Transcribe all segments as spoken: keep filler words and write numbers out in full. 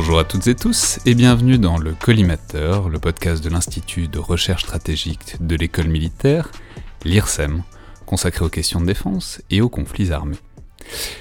Bonjour à toutes et tous et bienvenue dans le Collimateur, le podcast de l'Institut de Recherche Stratégique de l'École Militaire, l'IRSEM, consacré aux questions de défense et aux conflits armés.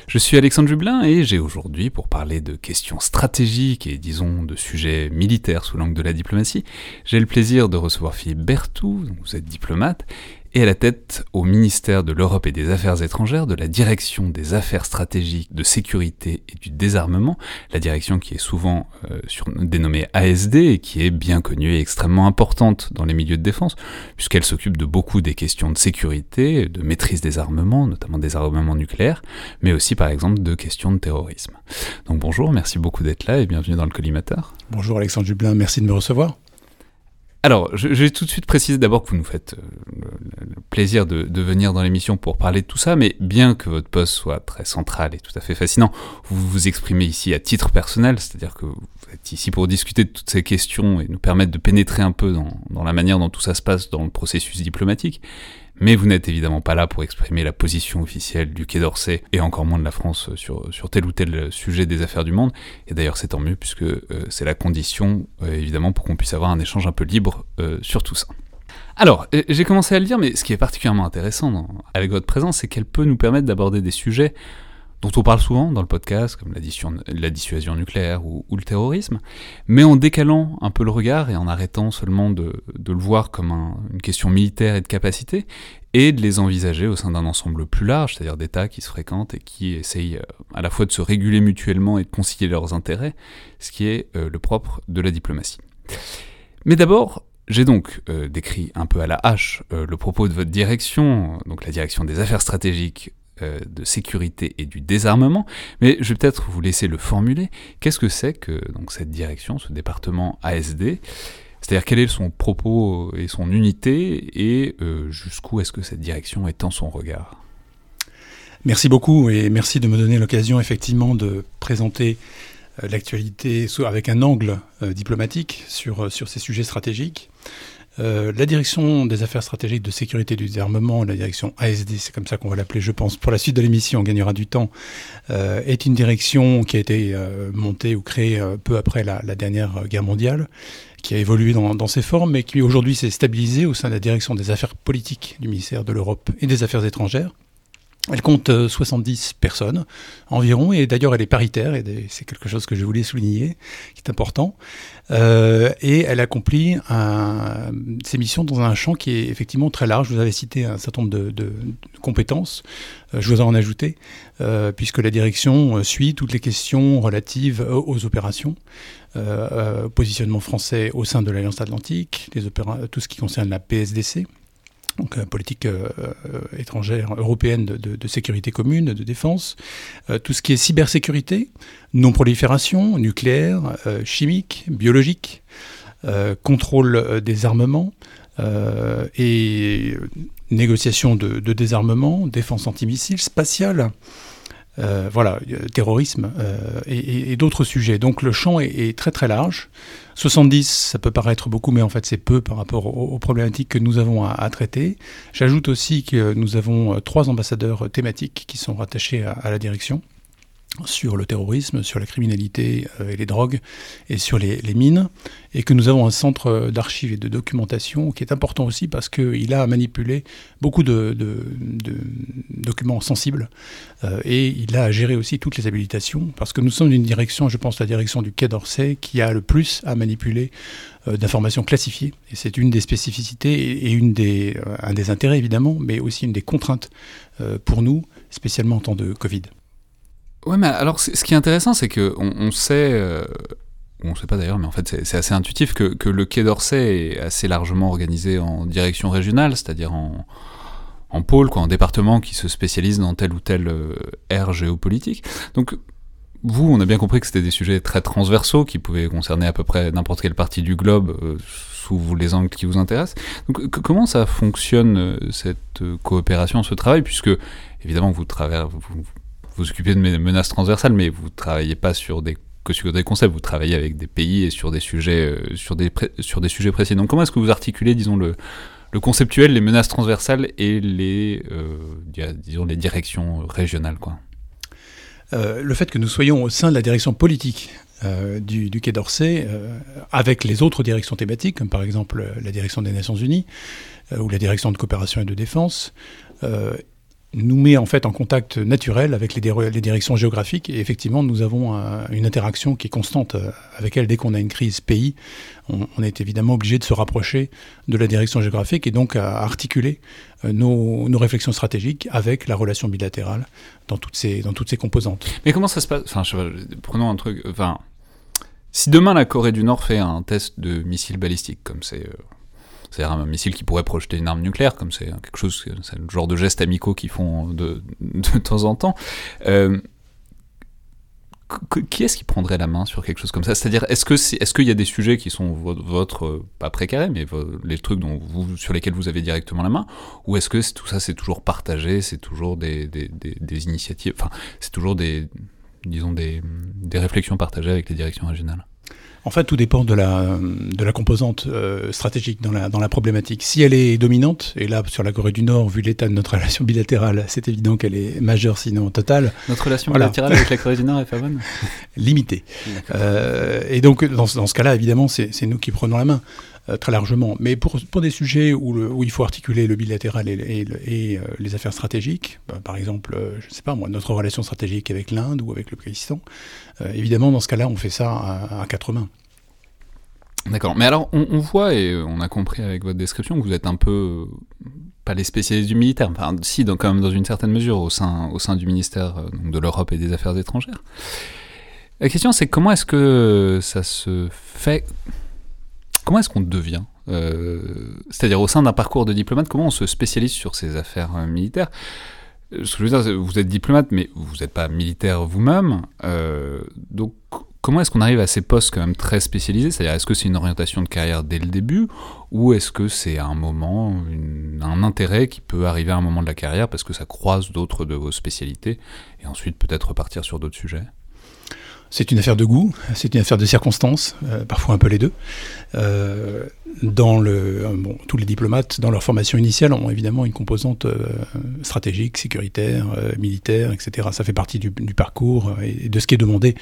Je suis Alexandre Jubelin et j'ai aujourd'hui, pour parler de questions stratégiques et disons de sujets militaires sous l'angle de la diplomatie, j'ai le plaisir de recevoir Philippe Berthoud, vous êtes diplomate, et à la tête au ministère de l'Europe et des Affaires étrangères de la Direction des Affaires Stratégiques de Sécurité et du Désarmement, la direction qui est souvent euh, sur, dénommée A S D et qui est bien connue et extrêmement importante dans les milieux de défense, puisqu'elle s'occupe de beaucoup des questions de sécurité, de maîtrise des armements, notamment des armements nucléaires, mais aussi par exemple de questions de terrorisme. Donc bonjour, merci beaucoup d'être là et bienvenue dans le Collimateur. Bonjour Alexandre Jubelin, merci de me recevoir. Alors, je, je vais tout de suite préciser d'abord que vous nous faites le, le plaisir de, de venir dans l'émission pour parler de tout ça, mais bien que votre poste soit très central et tout à fait fascinant, vous vous exprimez ici à titre personnel, c'est-à-dire que vous êtes ici pour discuter de toutes ces questions et nous permettre de pénétrer un peu dans, dans la manière dont tout ça se passe dans le processus diplomatique, mais vous n'êtes évidemment pas là pour exprimer la position officielle du Quai d'Orsay et encore moins de la France sur, sur tel ou tel sujet des affaires du monde. Et d'ailleurs, c'est tant mieux puisque euh, c'est la condition, euh, évidemment, pour qu'on puisse avoir un échange un peu libre euh, sur tout ça. Alors, euh, j'ai commencé à le dire, mais ce qui est particulièrement intéressant dans, avec votre présence, c'est qu'elle peut nous permettre d'aborder des sujets dont on parle souvent dans le podcast, comme la, dissu- la dissuasion nucléaire ou, ou le terrorisme, mais en décalant un peu le regard et en arrêtant seulement de, de le voir comme un, une question militaire et de capacité, et de les envisager au sein d'un ensemble plus large, c'est-à-dire d'États qui se fréquentent et qui essayent à la fois de se réguler mutuellement et de concilier leurs intérêts, ce qui est le propre de la diplomatie. Mais d'abord, j'ai donc euh, décrit un peu à la hache euh, le propos de votre direction, donc la direction des affaires stratégiques de sécurité et du désarmement, mais je vais peut-être vous laisser le formuler. Qu'est-ce que c'est que donc, cette direction, ce département A S D ? C'est-à-dire quel est son propos et son unité, et euh, jusqu'où est-ce que cette direction étend son regard ? Merci beaucoup, et merci de me donner l'occasion effectivement de présenter euh, l'actualité avec un angle euh, diplomatique sur, euh, sur ces sujets stratégiques. Euh, la direction des affaires stratégiques de sécurité et du désarmement, la direction A S D, c'est comme ça qu'on va l'appeler, je pense, pour la suite de l'émission, on gagnera du temps, euh, est une direction qui a été euh, montée ou créée euh, peu après la, la dernière guerre mondiale, qui a évolué dans, dans ses formes et qui aujourd'hui s'est stabilisée au sein de la direction des affaires politiques du ministère de l'Europe et des Affaires étrangères. Elle compte soixante-dix personnes environ, et d'ailleurs elle est paritaire, et c'est quelque chose que je voulais souligner, qui est important. Euh, et elle accomplit un, ses missions dans un champ qui est effectivement très large. Vous avez cité un certain nombre de, de, de compétences, euh, je vous en ajouter, euh, puisque la direction suit toutes les questions relatives aux opérations, euh, au positionnement français au sein de l'Alliance Atlantique, les opéra- tout ce qui concerne la P S D C. Donc, politique euh, étrangère européenne de, de, de sécurité commune, de défense, euh, tout ce qui est cybersécurité, non-prolifération, nucléaire, euh, chimique, biologique, euh, contrôle des armements euh, et négociation de, de désarmement, défense antimissile, spatiale, euh, voilà, terrorisme euh, et, et, et d'autres sujets. Donc, le champ est, est très très large. soixante-dix, ça peut paraître beaucoup, mais en fait c'est peu par rapport aux, aux problématiques que nous avons à, à traiter. J'ajoute aussi que nous avons trois ambassadeurs thématiques qui sont rattachés à, à la direction sur le terrorisme, sur la criminalité et les drogues et sur les, les mines, et que nous avons un centre d'archives et de documentation qui est important aussi parce qu'il a manipulé beaucoup de, de, de documents sensibles euh, et il a à gérer aussi toutes les habilitations parce que nous sommes d'une direction, je pense la direction du Quai d'Orsay, qui a le plus à manipuler euh, d'informations classifiées, et c'est une des spécificités et, et une des, euh, un des intérêts évidemment, mais aussi une des contraintes euh, pour nous, spécialement en temps de Covid. Ouais, mais alors ce qui est intéressant, c'est que on, on sait, euh, on sait pas d'ailleurs, mais en fait c'est, c'est assez intuitif que, que le Quai d'Orsay est assez largement organisé en direction régionale, c'est-à-dire en, en pôle, quoi, en département qui se spécialise dans telle ou telle euh, aire géopolitique. Donc vous, on a bien compris que c'était des sujets très transversaux qui pouvaient concerner à peu près n'importe quelle partie du globe euh, sous les angles qui vous intéressent. Donc que, comment ça fonctionne euh, cette euh, coopération, ce travail, puisque évidemment vous traversez vous, vous occupez de menaces transversales, mais vous ne travaillez pas sur des, que sur des concepts, vous travaillez avec des pays et sur des sujets, euh, sur des pré- sur des sujets précis. Donc comment est-ce que vous articulez, disons, le, le conceptuel, les menaces transversales et les, euh, disons, les directions régionales, quoi ? Euh, le fait que nous soyons au sein de la direction politique euh, du, du Quai d'Orsay, euh, avec les autres directions thématiques, comme par exemple la direction des Nations Unies euh, ou la direction de coopération et de défense, euh, nous met en fait en contact naturel avec les, dir- les directions géographiques. Et effectivement, nous avons un, une interaction qui est constante avec elles. Dès qu'on a une crise pays, on, on est évidemment obligé de se rapprocher de la direction géographique et donc à articuler nos, nos réflexions stratégiques avec la relation bilatérale dans toutes ces, dans toutes ces composantes. Mais comment ça se passe ? Enfin, je, prenons un truc... Enfin, si demain la Corée du Nord fait un test de missile balistique, comme c'est... Euh... c'est-à-dire un missile qui pourrait projeter une arme nucléaire, comme c'est quelque chose, c'est le genre de gestes amicaux qu'ils font de, de temps en temps. Euh, qui est-ce qui prendrait la main sur quelque chose comme ça ? C'est-à-dire, est-ce que c'est, est-ce qu'il y a des sujets qui sont votre, votre pas précaré, mais les trucs dont vous, sur lesquels vous avez directement la main, ou est-ce que tout ça c'est toujours partagé, c'est toujours des, des, des, des initiatives, enfin, c'est toujours des, disons des, des réflexions partagées avec les directions régionales ? En fait, tout dépend de la, de la composante euh, stratégique dans la, dans la problématique. Si elle est dominante, et là, sur la Corée du Nord, vu l'état de notre relation bilatérale, c'est évident qu'elle est majeure, sinon totale. Notre relation voilà. bilatérale avec la Corée du Nord est pas bonne ? Limitée. Euh, et donc, dans, dans ce cas-là, évidemment, c'est, c'est nous qui prenons la main, euh, très largement. Mais pour, pour des sujets où, le, où il faut articuler le bilatéral et, et, et euh, les affaires stratégiques, bah, par exemple, euh, je ne sais pas moi, notre relation stratégique avec l'Inde ou avec le Pakistan, euh, évidemment, dans ce cas-là, on fait ça à, à quatre mains. D'accord, mais alors on, on voit et on a compris avec votre description que vous êtes un peu, euh, pas les spécialistes du militaire, enfin si dans, quand même dans une certaine mesure au sein, au sein du ministère euh, donc de l'Europe et des Affaires étrangères. La question c'est comment est-ce que ça se fait, comment est-ce qu'on devient, euh, c'est-à-dire au sein d'un parcours de diplomate, comment on se spécialise sur ces affaires euh, militaires ? Ce que je veux dire, vous êtes diplomate mais vous n'êtes pas militaire vous-même, euh, donc... Comment est-ce qu'on arrive à ces postes quand même très spécialisés ? C'est-à-dire, est-ce que c'est une orientation de carrière dès le début, ou est-ce que c'est à un moment, une, un intérêt qui peut arriver à un moment de la carrière parce que ça croise d'autres de vos spécialités, et ensuite peut-être repartir sur d'autres sujets ? C'est une affaire de goût, c'est une affaire de circonstances, euh, parfois un peu les deux. Euh, dans le, euh, bon, tous les diplomates, dans leur formation initiale, ont évidemment une composante euh, stratégique, sécuritaire, euh, militaire, et cetera. Ça fait partie du, du parcours et, et de ce qui est demandé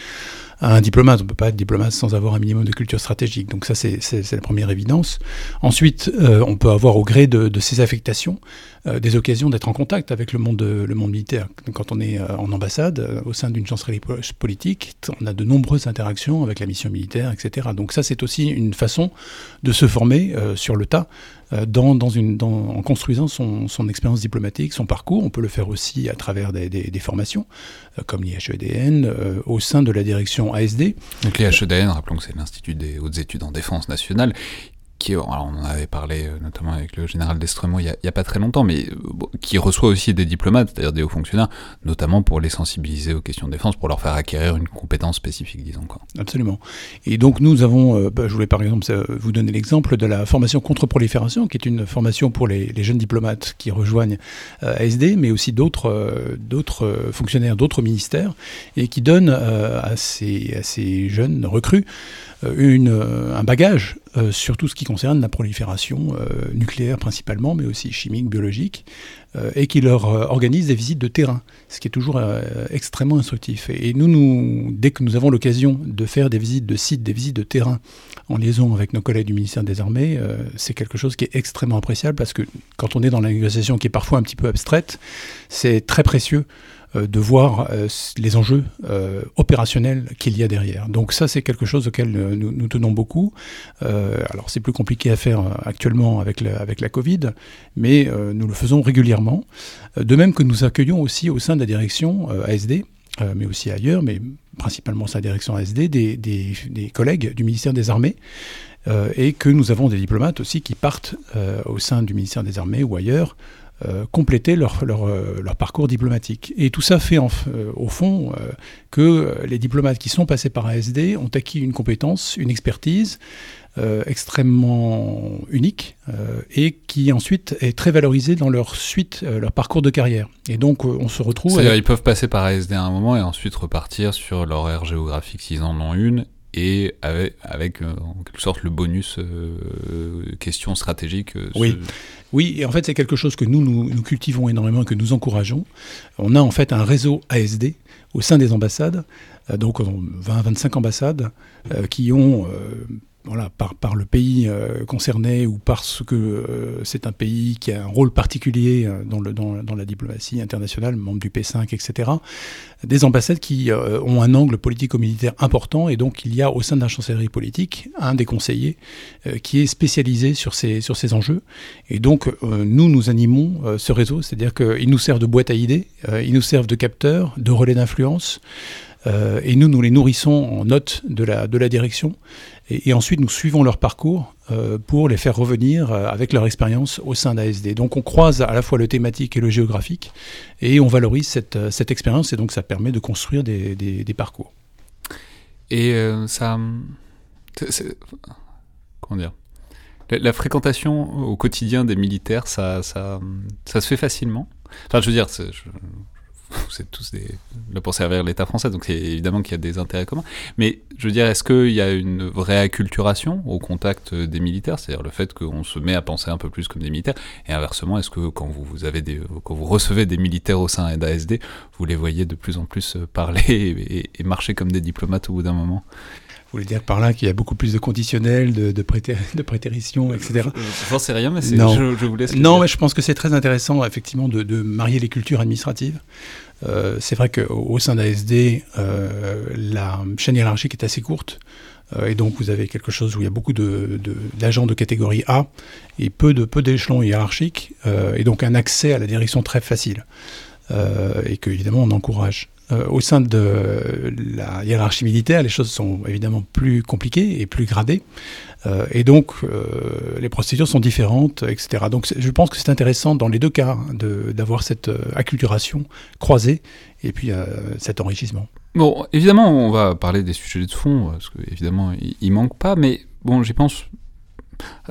à un diplomate. On ne peut pas être diplomate sans avoir un minimum de culture stratégique. Donc ça, c'est, c'est, c'est la première évidence. Ensuite, euh, on peut avoir au gré de, de ces affectations euh, des occasions d'être en contact avec le monde, de, le monde militaire. Quand on est euh, en ambassade, euh, au sein d'une chancellerie politique, on a de nombreuses interactions avec la mission militaire, et cetera. Donc ça, c'est aussi une façon de se former euh, sur le tas euh, dans, dans une, dans, en construisant son, son expérience diplomatique, son parcours. On peut le faire aussi à travers des, des, des formations, euh, comme l'I H E D N, euh, au sein de la direction A S D. Donc l'I H E D N, rappelons que c'est l'Institut des hautes études en défense nationale, qui, alors on en avait parlé notamment avec le général d'Estremaux il n'y a, a pas très longtemps, mais bon, qui reçoit aussi des diplomates, c'est-à-dire des hauts fonctionnaires, notamment pour les sensibiliser aux questions de défense, pour leur faire acquérir une compétence spécifique, disons quoi. Absolument. Et donc nous avons, euh, bah, je voulais par exemple euh, vous donner l'exemple de la formation contre-prolifération, qui est une formation pour les, les jeunes diplomates qui rejoignent euh, A S D, mais aussi d'autres, euh, d'autres euh, fonctionnaires, d'autres ministères, et qui donne euh, à, ces, à ces jeunes recrues euh, une, euh, un bagage euh, sur tout ce qui concerne la prolifération euh, nucléaire principalement, mais aussi chimique, biologique, euh, et qui leur euh, organise des visites de terrain, ce qui est toujours euh, extrêmement instructif. Et, et nous, nous, dès que nous avons l'occasion de faire des visites de sites, des visites de terrain, en liaison avec nos collègues du ministère des Armées, euh, c'est quelque chose qui est extrêmement appréciable, parce que quand on est dans la négociation qui est parfois un petit peu abstraite, c'est très précieux de voir euh, les enjeux euh, opérationnels qu'il y a derrière. Donc ça, c'est quelque chose auquel euh, nous, nous tenons beaucoup. Euh, alors, c'est plus compliqué à faire euh, actuellement avec la, avec la Covid, mais euh, nous le faisons régulièrement. De même que nous accueillons aussi au sein de la direction euh, A S D, euh, mais aussi ailleurs, mais principalement sa direction A S D, des, des, des collègues du ministère des Armées, euh, et que nous avons des diplomates aussi qui partent euh, au sein du ministère des Armées ou ailleurs, Euh, compléter leur, leur, leur parcours diplomatique. Et tout ça fait en, euh, au fond euh, que les diplomates qui sont passés par A S D ont acquis une compétence, une expertise euh, extrêmement unique euh, et qui ensuite est très valorisée dans leur suite, euh, leur parcours de carrière. Et donc euh, on se retrouve... C'est-à-dire avec... ils peuvent passer par A S D à un moment et ensuite repartir sur leur aire géographique s'ils en ont une et avec, avec euh, en quelque sorte le bonus euh, question stratégique. Euh, oui. Ce... oui, et en fait c'est quelque chose que nous, nous, nous cultivons énormément et que nous encourageons. On a en fait un réseau A S D au sein des ambassades, euh, donc vingt à vingt-cinq ambassades euh, qui ont... Euh, Voilà, par, par le pays euh, concerné ou parce que euh, c'est un pays qui a un rôle particulier euh, dans, le, dans, dans la diplomatie internationale, membre du P cinq, et cetera, des ambassades qui euh, ont un angle politico-militaire important, et donc il y a au sein de la chancellerie politique un des conseillers euh, qui est spécialisé sur ces, sur ces enjeux. Et donc euh, nous, nous animons euh, ce réseau, c'est-à-dire qu'ils nous servent de boîte à idées, euh, ils nous servent de capteurs, de relais d'influence, euh, et nous, nous les nourrissons en notes de la, de la direction. Et, et ensuite, nous suivons leur parcours euh, pour les faire revenir euh, avec leur expérience au sein d'A S D. Donc, on croise à la fois le thématique et le géographique, et on valorise cette, cette expérience, et donc ça permet de construire des, des, des parcours. Et euh, ça... C'est, c'est, comment dire la, la fréquentation au quotidien des militaires, ça, ça, ça se fait facilement. Enfin, je veux dire... C'est, je... C'est tous des... là pour servir l'État français, donc c'est évidemment qu'il y a des intérêts communs. Mais je veux dire, est-ce qu'il y a une vraie acculturation au contact des militaires, c'est-à-dire le fait qu'on se met à penser un peu plus comme des militaires, et inversement, est-ce que quand vous, vous, avez des... quand vous recevez des militaires au sein d'A S D, vous les voyez de plus en plus parler et, et marcher comme des diplomates au bout d'un moment ? Vous voulez dire par là qu'il y a beaucoup plus de conditionnels, de, de, prété- de prétéritions, et cetera. Je n'en sais rien, mais c'est, je, je vous laisse... Non, mais je pense que c'est très intéressant, effectivement, de, de marier les cultures administratives. Euh, c'est vrai qu'au sein d'A S D, euh, la chaîne hiérarchique est assez courte. Euh, et donc, vous avez quelque chose où il y a beaucoup de, de, d'agents de catégorie A et peu, de, peu d'échelons hiérarchiques. Euh, et donc, un accès à la direction très facile. Euh, et qu'évidemment, on encourage. Euh, au sein de la hiérarchie militaire, les choses sont évidemment plus compliquées et plus gradées. Euh, et donc, euh, les procédures sont différentes, et cetera. Donc, je pense que c'est intéressant dans les deux cas hein, de, d'avoir cette euh, acculturation croisée et puis euh, cet enrichissement. Bon, évidemment, on va parler des sujets de fond, parce qu'évidemment, il ne manque pas. Mais bon, j'y pense...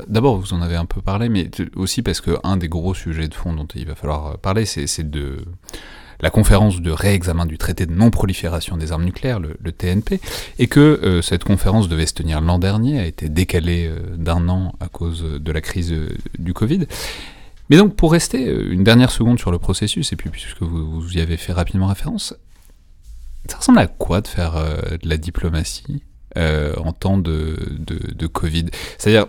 D'abord, vous en avez un peu parlé, mais aussi parce qu'un des gros sujets de fond dont il va falloir parler, c'est, c'est de... la conférence de réexamen du traité de non-prolifération des armes nucléaires, le, le T N P, et que euh, cette conférence devait se tenir l'an dernier, a été décalée euh, d'un an à cause de la crise euh, du Covid. Mais donc, pour rester une dernière seconde sur le processus, et puis puisque vous, vous y avez fait rapidement référence, ça ressemble à quoi de faire euh, de la diplomatie euh, en temps de, de, de Covid ? C'est-à-dire...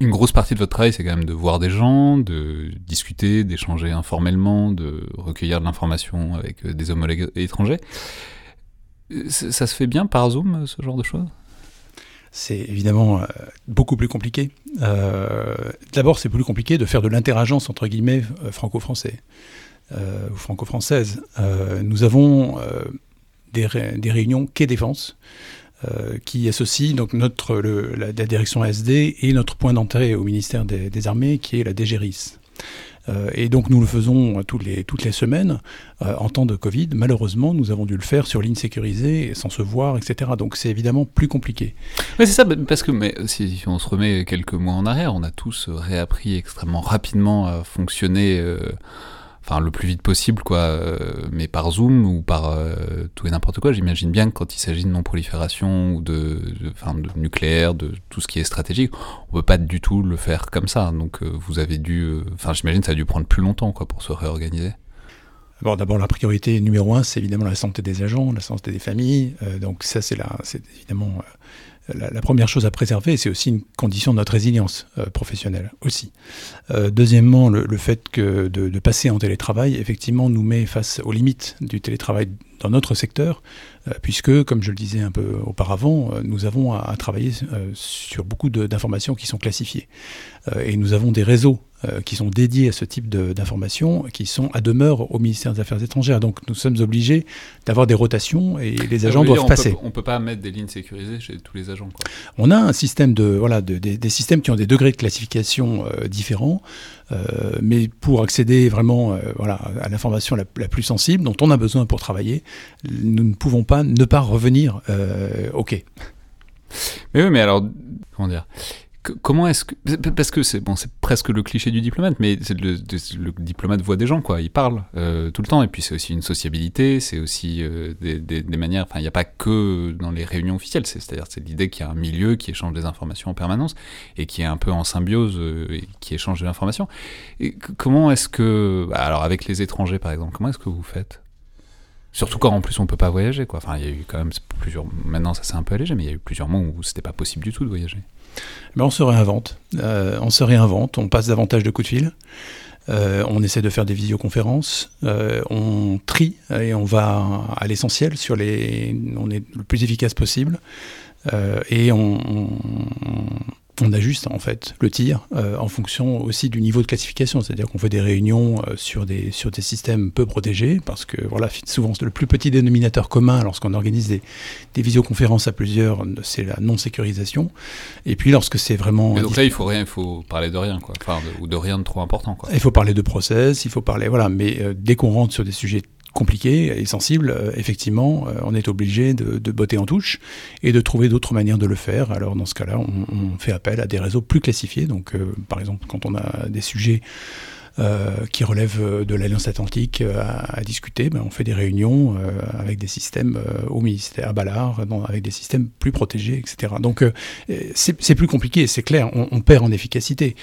Une grosse partie de votre travail, c'est quand même de voir des gens, de discuter, d'échanger informellement, de recueillir de l'information avec des homologues étrangers. Ça se fait bien par Zoom, ce genre de choses ? C'est évidemment beaucoup plus compliqué. Euh, d'abord, c'est plus compliqué de faire de l'interagence, entre guillemets, franco-français euh, ou franco-française. Euh, nous avons euh, des, ré- des réunions Quai Défense, Euh, qui associe donc notre, le, la, la direction A S D et notre point d'entrée au ministère des, des Armées, qui est la D G R I S. Euh, et donc nous le faisons toutes les, toutes les semaines. Euh, en temps de Covid, malheureusement, nous avons dû le faire sur ligne sécurisée, sans se voir, et cetera. Donc c'est évidemment plus compliqué. Oui, c'est ça, parce que mais, si on se remet quelques mois en arrière, on a tous réappris extrêmement rapidement à fonctionner... Euh... Enfin, le plus vite possible, quoi, mais par Zoom ou par euh, tout et n'importe quoi. J'imagine bien que quand il s'agit de non-prolifération ou de, de, enfin, de nucléaire, de tout ce qui est stratégique, on peut pas du tout le faire comme ça. Donc, euh, vous avez dû... Euh, enfin, j'imagine que ça a dû prendre plus longtemps, quoi, pour se réorganiser. Bon, d'abord, la priorité numéro un, c'est évidemment la santé des agents, la santé des familles. Euh, donc, ça, c'est, la, c'est évidemment euh, la, la première chose à préserver. Et c'est aussi une condition de notre résilience euh, professionnelle aussi. Euh, deuxièmement, le, le fait que de, de passer en télétravail, effectivement, nous met face aux limites du télétravail dans notre secteur, euh, puisque, comme je le disais un peu auparavant, euh, nous avons à, à travailler euh, sur beaucoup de, d'informations qui sont classifiées. Euh, et nous avons des réseaux euh, qui sont dédiés à ce type de, d'informations, qui sont à demeure au ministère des Affaires étrangères. Donc nous sommes obligés d'avoir des rotations et les agents doivent dire, on passer. Peut, on ne peut pas mettre des lignes sécurisées chez tous les agents, quoi. On a un système de, voilà, de, des, des systèmes qui ont des degrés de classification euh, différents, euh, mais pour accéder vraiment euh, voilà, à l'information la, la plus sensible, dont on a besoin pour travailler, nous ne pouvons pas ne pas revenir euh, au quai. Mais oui, mais alors, comment dire, Comment est-ce que... Parce que c'est, bon, c'est presque le cliché du diplomate, mais c'est le, le diplomate voit des gens, quoi. Il parle euh, tout le temps, et puis c'est aussi une sociabilité, c'est aussi euh, des, des, des manières... Enfin, il n'y a pas que dans les réunions officielles, c'est, c'est-à-dire c'est l'idée qu'il y a un milieu qui échange des informations en permanence, et qui est un peu en symbiose, euh, et qui échange de l'information. Et comment est-ce que... Alors, avec les étrangers, par exemple, comment est-ce que vous faites ? Surtout quand en plus on peut pas voyager, quoi. Enfin, il y a eu quand même plusieurs. Maintenant, ça s'est un peu allégé, mais il y a eu plusieurs mois où c'était pas possible du tout de voyager. Mais on se réinvente. Euh, on se réinvente. On passe davantage de coups de fil. Euh, on essaie de faire des visioconférences. Euh, on trie et on va à l'essentiel sur les. On est le plus efficace possible euh, et on, on, on ajuste en fait le tir euh, en fonction aussi du niveau de classification, c'est-à-dire qu'on fait des réunions euh, sur des sur des systèmes peu protégés parce que voilà souvent le plus petit dénominateur commun lorsqu'on organise des, des visioconférences à plusieurs c'est la non sécurisation et puis lorsque c'est vraiment mais donc là il faut rien il faut parler de rien quoi enfin, de, ou de rien de trop important quoi il faut parler de process il faut parler voilà mais euh, dès qu'on rentre sur des sujets compliqué et sensible, euh, effectivement, euh, on est obligé de, de botter en touche et de trouver d'autres manières de le faire. Alors, dans ce cas-là, on, on fait appel à des réseaux plus classifiés. Donc, euh, par exemple, quand on a des sujets euh, qui relèvent de l'Alliance Atlantique euh, à, à discuter, ben, on fait des réunions euh, avec des systèmes euh, au ministère, à Ballard, dans, avec des systèmes plus protégés, et cetera. Donc, euh, c'est, c'est plus compliqué, c'est clair. On, on perd en efficacité.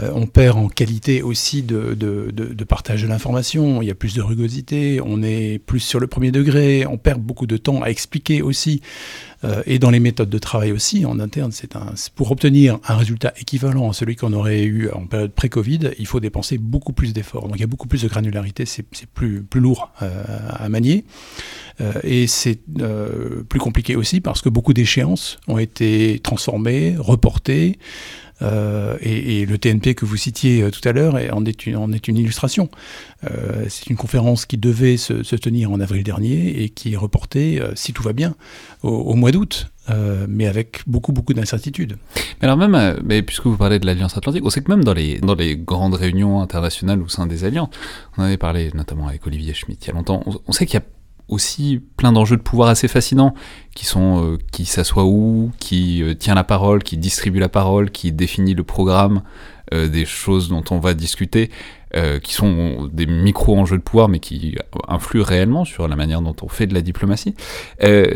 Euh, on perd en qualité aussi de, de, de, de partage de l'information, il y a plus de rugosité, on est plus sur le premier degré, on perd beaucoup de temps à expliquer aussi, euh, et dans les méthodes de travail aussi, en interne, c'est un, pour obtenir un résultat équivalent à celui qu'on aurait eu en période pré-Covid, il faut dépenser beaucoup plus d'efforts, donc il y a beaucoup plus de granularité, c'est, c'est plus, plus lourd euh, à manier, euh, et c'est euh, plus compliqué aussi parce que beaucoup d'échéances ont été transformées, reportées, Euh, et, et le T N P que vous citiez tout à l'heure en est une, en est une illustration. Euh, c'est une conférence qui devait se, se tenir en avril dernier et qui est reportée, euh, si tout va bien, au, au mois d'août. Euh, mais avec beaucoup, beaucoup d'incertitudes. Mais alors même, euh, mais puisque vous parlez de l'Alliance Atlantique, on sait que même dans les, dans les grandes réunions internationales au sein des alliances, on en avait parlé notamment avec Olivier Schmitt il y a longtemps, on, on sait qu'il y a aussi plein d'enjeux de pouvoir assez fascinants qui sont euh, qui s'assoit où, qui euh, tient la parole, qui distribue la parole, qui définit le programme euh, des choses dont on va discuter, euh, qui sont des micro-enjeux de pouvoir mais qui influent réellement sur la manière dont on fait de la diplomatie. Euh,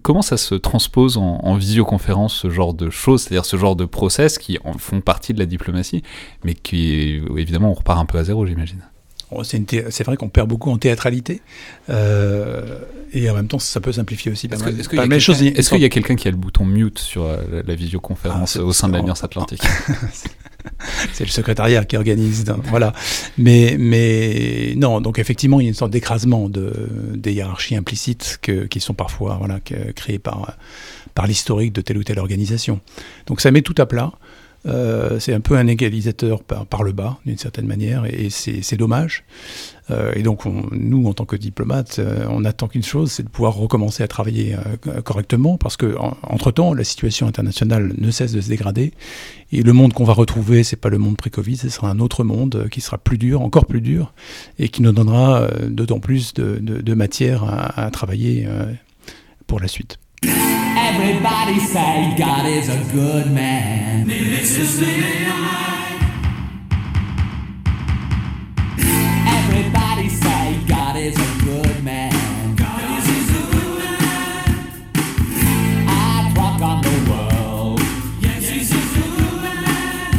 comment ça se transpose en, en visioconférence, ce genre de choses, c'est-à-dire ce genre de process qui en font partie de la diplomatie mais qui, évidemment, on repart un peu à zéro, j'imagine. C'est, une thé- c'est vrai qu'on perd beaucoup en théâtralité, euh, et en même temps, ça peut simplifier aussi. Est-ce, mal, que, est-ce, qu'il, y a chose, est-ce qu'il y a quelqu'un qui a le bouton mute sur la, la visioconférence ah, au sein de l'Alliance Atlantique ? C'est le secrétariat qui organise, donc, voilà. Mais, mais non, donc effectivement, il y a une sorte d'écrasement de, des hiérarchies implicites que, qui sont parfois voilà, que, créées par, par l'historique de telle ou telle organisation. Donc ça met tout à plat. Euh, c'est un peu un égalisateur par, par le bas, d'une certaine manière, et, et c'est, c'est dommage. Euh, et donc, on, nous, en tant que diplomates, euh, on attend qu'une chose, c'est de pouvoir recommencer à travailler euh, correctement, parce que en, entre-temps, la situation internationale ne cesse de se dégrader, et le monde qu'on va retrouver, c'est pas le monde pré-Covid, ce sera un autre monde qui sera plus dur, encore plus dur, et qui nous donnera euh, d'autant plus de, de, de matière à, à travailler euh, pour la suite. Everybody say God is a good man. Everybody say God is a good man. God is a good man. I'd walk on the world. Yes, he's a good man.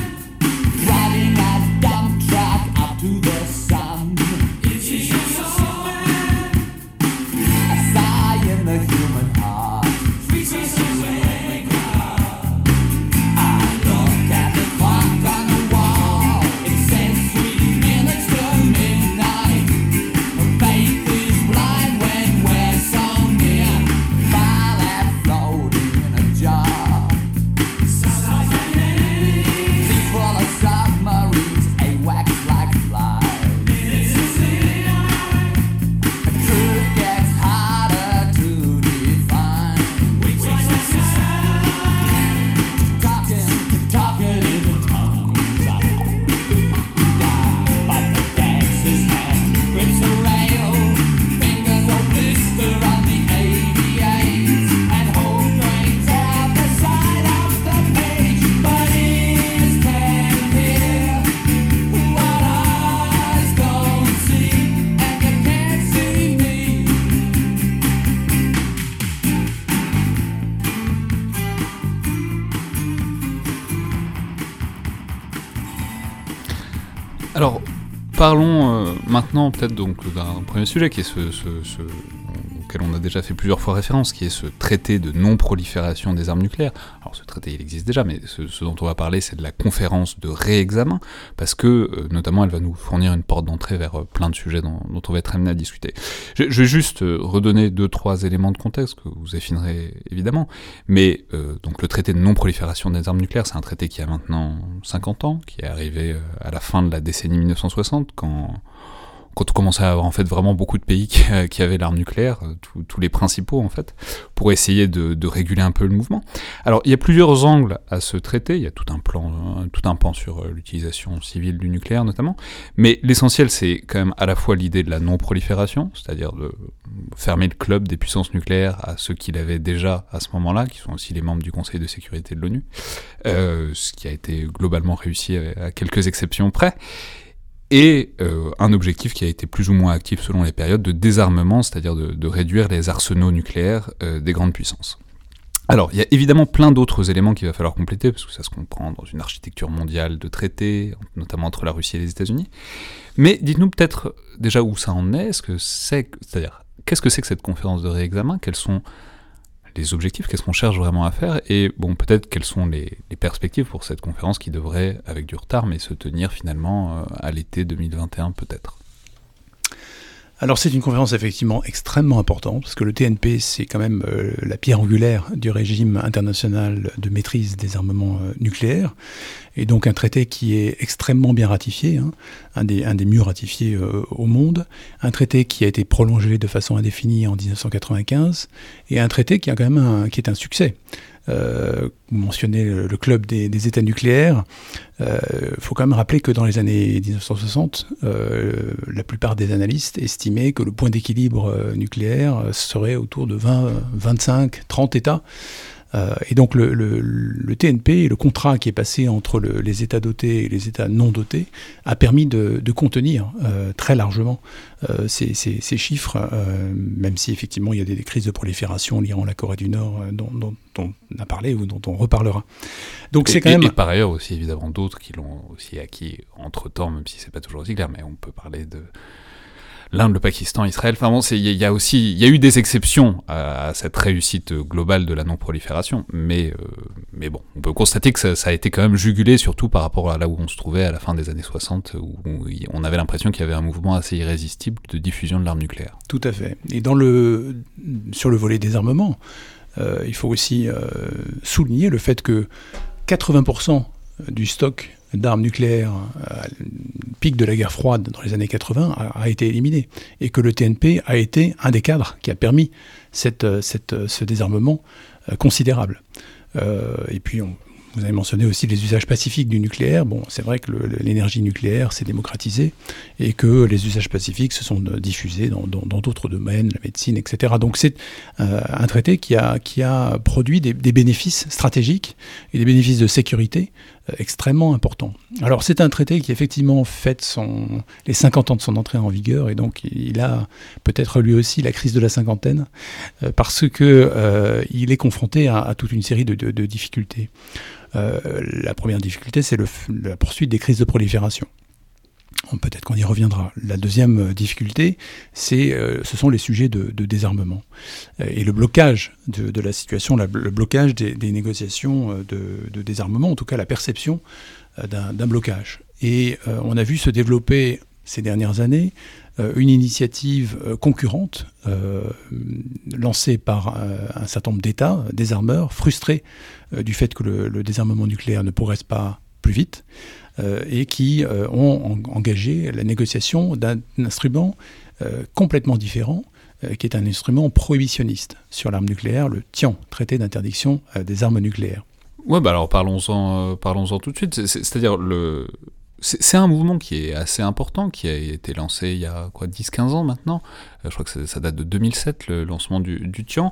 Riding a dump truck up to the sun. It's his soul. A sigh in the human heart. I look at the clock on the Alors, parlons euh, maintenant peut-être donc d'un premier sujet qui est ce, ce, ce, auquel on a déjà fait plusieurs fois référence, qui est ce traité de non-prolifération des armes nucléaires. Alors ce traité, il existe déjà, mais ce, ce dont on va parler, c'est de la conférence de réexamen, parce que, euh, notamment, elle va nous fournir une porte d'entrée vers euh, plein de sujets dont, dont on va être amené à discuter. Je, je vais juste euh, redonner deux, trois éléments de contexte que vous affinerez, évidemment, mais euh, donc le traité de non-prolifération des armes nucléaires, c'est un traité qui a maintenant cinquante ans, qui est arrivé euh, à la fin de la décennie mille neuf cent soixante, quand... quand on commençait à avoir en fait vraiment beaucoup de pays qui, qui avaient l'arme nucléaire, tout, tous les principaux en fait, pour essayer de, de réguler un peu le mouvement. Alors il y a plusieurs angles à ce traité, il y a tout un plan, tout un pan sur l'utilisation civile du nucléaire notamment, mais l'essentiel c'est quand même à la fois l'idée de la non-prolifération, c'est-à-dire de fermer le club des puissances nucléaires à ceux qui l'avaient déjà à ce moment-là, qui sont aussi les membres du Conseil de sécurité de l'ONU, euh, ce qui a été globalement réussi à quelques exceptions près. Et euh, un objectif qui a été plus ou moins actif selon les périodes de désarmement, c'est-à-dire de, de réduire les arsenaux nucléaires euh, des grandes puissances. Alors, il y a évidemment plein d'autres éléments qu'il va falloir compléter, parce que ça se comprend dans une architecture mondiale de traités, notamment entre la Russie et les États-Unis. Mais dites-nous peut-être déjà où ça en est, est-ce que c'est, c'est-à-dire qu'est-ce que c'est que cette conférence de réexamen, quels sont les objectifs, qu'est-ce qu'on cherche vraiment à faire, et bon, peut-être quelles sont les, les perspectives pour cette conférence qui devrait, avec du retard, mais se tenir finalement euh, à l'été deux mille vingt et un peut-être. Alors c'est une conférence effectivement extrêmement importante, parce que le T N P, c'est quand même euh, la pierre angulaire du régime international de maîtrise des armements euh, nucléaires, et donc un traité qui est extrêmement bien ratifié, hein, un des, un des mieux ratifiés euh, au monde, un traité qui a été prolongé de façon indéfinie en dix-neuf cent quatre-vingt-quinze, et un traité qui a quand même un, qui est un succès. Euh, vous mentionnez le, le club des, des États nucléaires. Il euh, faut quand même rappeler que dans les années dix-neuf cent soixante, euh, la plupart des analystes estimaient que le point d'équilibre nucléaire serait autour de vingt, vingt-cinq, trente États. Euh, et donc le, le, le T N P, le contrat qui est passé entre le, les États dotés et les États non dotés, a permis de, de contenir euh, très largement euh, ces, ces, ces chiffres, euh, même si effectivement il y a des, des crises de prolifération, l'Iran, la Corée du Nord, euh, dont, dont, dont on a parlé ou dont on reparlera. Donc et, c'est quand et, même... et par ailleurs aussi évidemment d'autres qui l'ont aussi acquis entre-temps, même si c'est pas toujours aussi clair, mais on peut parler de... l'Inde, le Pakistan, Israël, enfin bon, il y, y a aussi, il y a eu des exceptions à, à cette réussite globale de la non-prolifération, mais euh, mais bon, on peut constater que ça, ça a été quand même jugulé, surtout par rapport à là où on se trouvait à la fin des années soixante, où, où on avait l'impression qu'il y avait un mouvement assez irrésistible de diffusion de l'arme nucléaire. Tout à fait. Et dans le sur le volet des armements, euh, il faut aussi euh, souligner le fait que quatre-vingts pour cent du stock d'armes nucléaires à pic de la guerre froide dans les années quatre-vingts a, a été éliminé, et que le T N P a été un des cadres qui a permis cette, cette, ce désarmement considérable. Euh, et puis, on, vous avez mentionné aussi les usages pacifiques du nucléaire. Bon, c'est vrai que le, l'énergie nucléaire s'est démocratisée et que les usages pacifiques se sont diffusés dans, dans, dans d'autres domaines, la médecine, et cetera. Donc c'est euh, un traité qui a, qui a produit des, des bénéfices stratégiques et des bénéfices de sécurité extrêmement important. Alors c'est un traité qui effectivement fête son, les cinquante ans de son entrée en vigueur, et donc il a peut-être lui aussi la crise de la cinquantaine, euh, parce que euh, il est confronté à, à toute une série de, de, de difficultés. Euh, la première difficulté, c'est le, la poursuite des crises de prolifération. Peut-être qu'on y reviendra. La deuxième difficulté, c'est, euh, ce sont les sujets de, de désarmement euh, et le blocage de, de la situation, la, le blocage des, des négociations de, de désarmement, en tout cas la perception euh, d'un, d'un blocage. Et euh, on a vu se développer ces dernières années euh, une initiative euh, concurrente euh, lancée par euh, un certain nombre d'États, des armeurs, frustrés euh, du fait que le, le désarmement nucléaire ne progresse pas plus vite, euh, et qui euh, ont en, engagé la négociation d'un instrument euh, complètement différent, euh, qui est un instrument prohibitionniste sur l'arme nucléaire, le T I A N, Traité d'interdiction euh, des armes nucléaires. Ouais, bah alors parlons-en, euh, parlons-en tout de suite. C'est, c'est, c'est-à-dire le, c'est, c'est un mouvement qui est assez important, qui a été lancé il y a quoi, dix à quinze ans maintenant. Euh, je crois que ça, ça date de deux mille sept, le lancement du, du T I A N.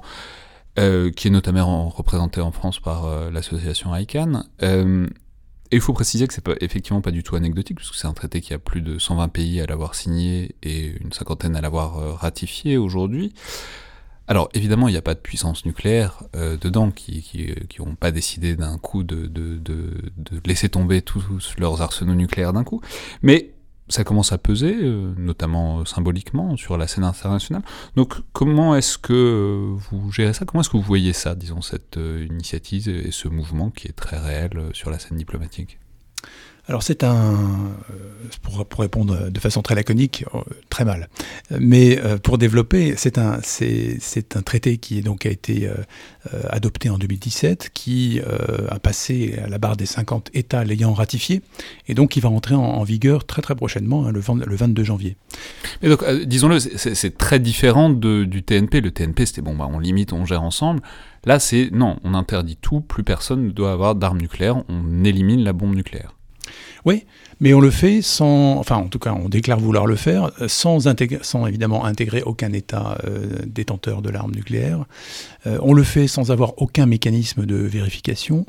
Euh, qui est notamment représenté en France par euh, l'association ICANN. Euh, Et il faut préciser que c'est pas, effectivement pas du tout anecdotique, puisque c'est un traité qui a plus de cent vingt pays à l'avoir signé et une cinquantaine à l'avoir ratifié aujourd'hui. Alors évidemment, il n'y a pas de puissance nucléaire euh, dedans, qui qui qui n'ont pas décidé d'un coup de de de de laisser tomber tous leurs arsenaux nucléaires d'un coup, mais ça commence à peser, notamment symboliquement, sur la scène internationale. Donc comment est-ce que vous gérez ça ? Comment est-ce que vous voyez ça, disons, cette initiative et ce mouvement qui est très réel sur la scène diplomatique ? Alors c'est un, pour, pour répondre de façon très laconique, très mal. Mais pour développer, c'est un, c'est, c'est un traité qui donc a été adopté en deux mille dix-sept, qui a passé à la barre des cinquante États l'ayant ratifié, et donc qui va entrer en, en vigueur très très prochainement, le, le vingt-deux janvier. Mais donc, disons-le, c'est, c'est très différent de, du T N P. Le T N P, c'était bon, bah, on limite, on gère ensemble. Là, c'est non, on interdit tout, plus personne ne doit avoir d'armes nucléaires, on élimine la bombe nucléaire. Oui, mais on le fait sans, enfin en tout cas on déclare vouloir le faire, sans, intégrer, sans évidemment intégrer aucun État euh, détenteur de l'arme nucléaire, euh, on le fait sans avoir aucun mécanisme de vérification,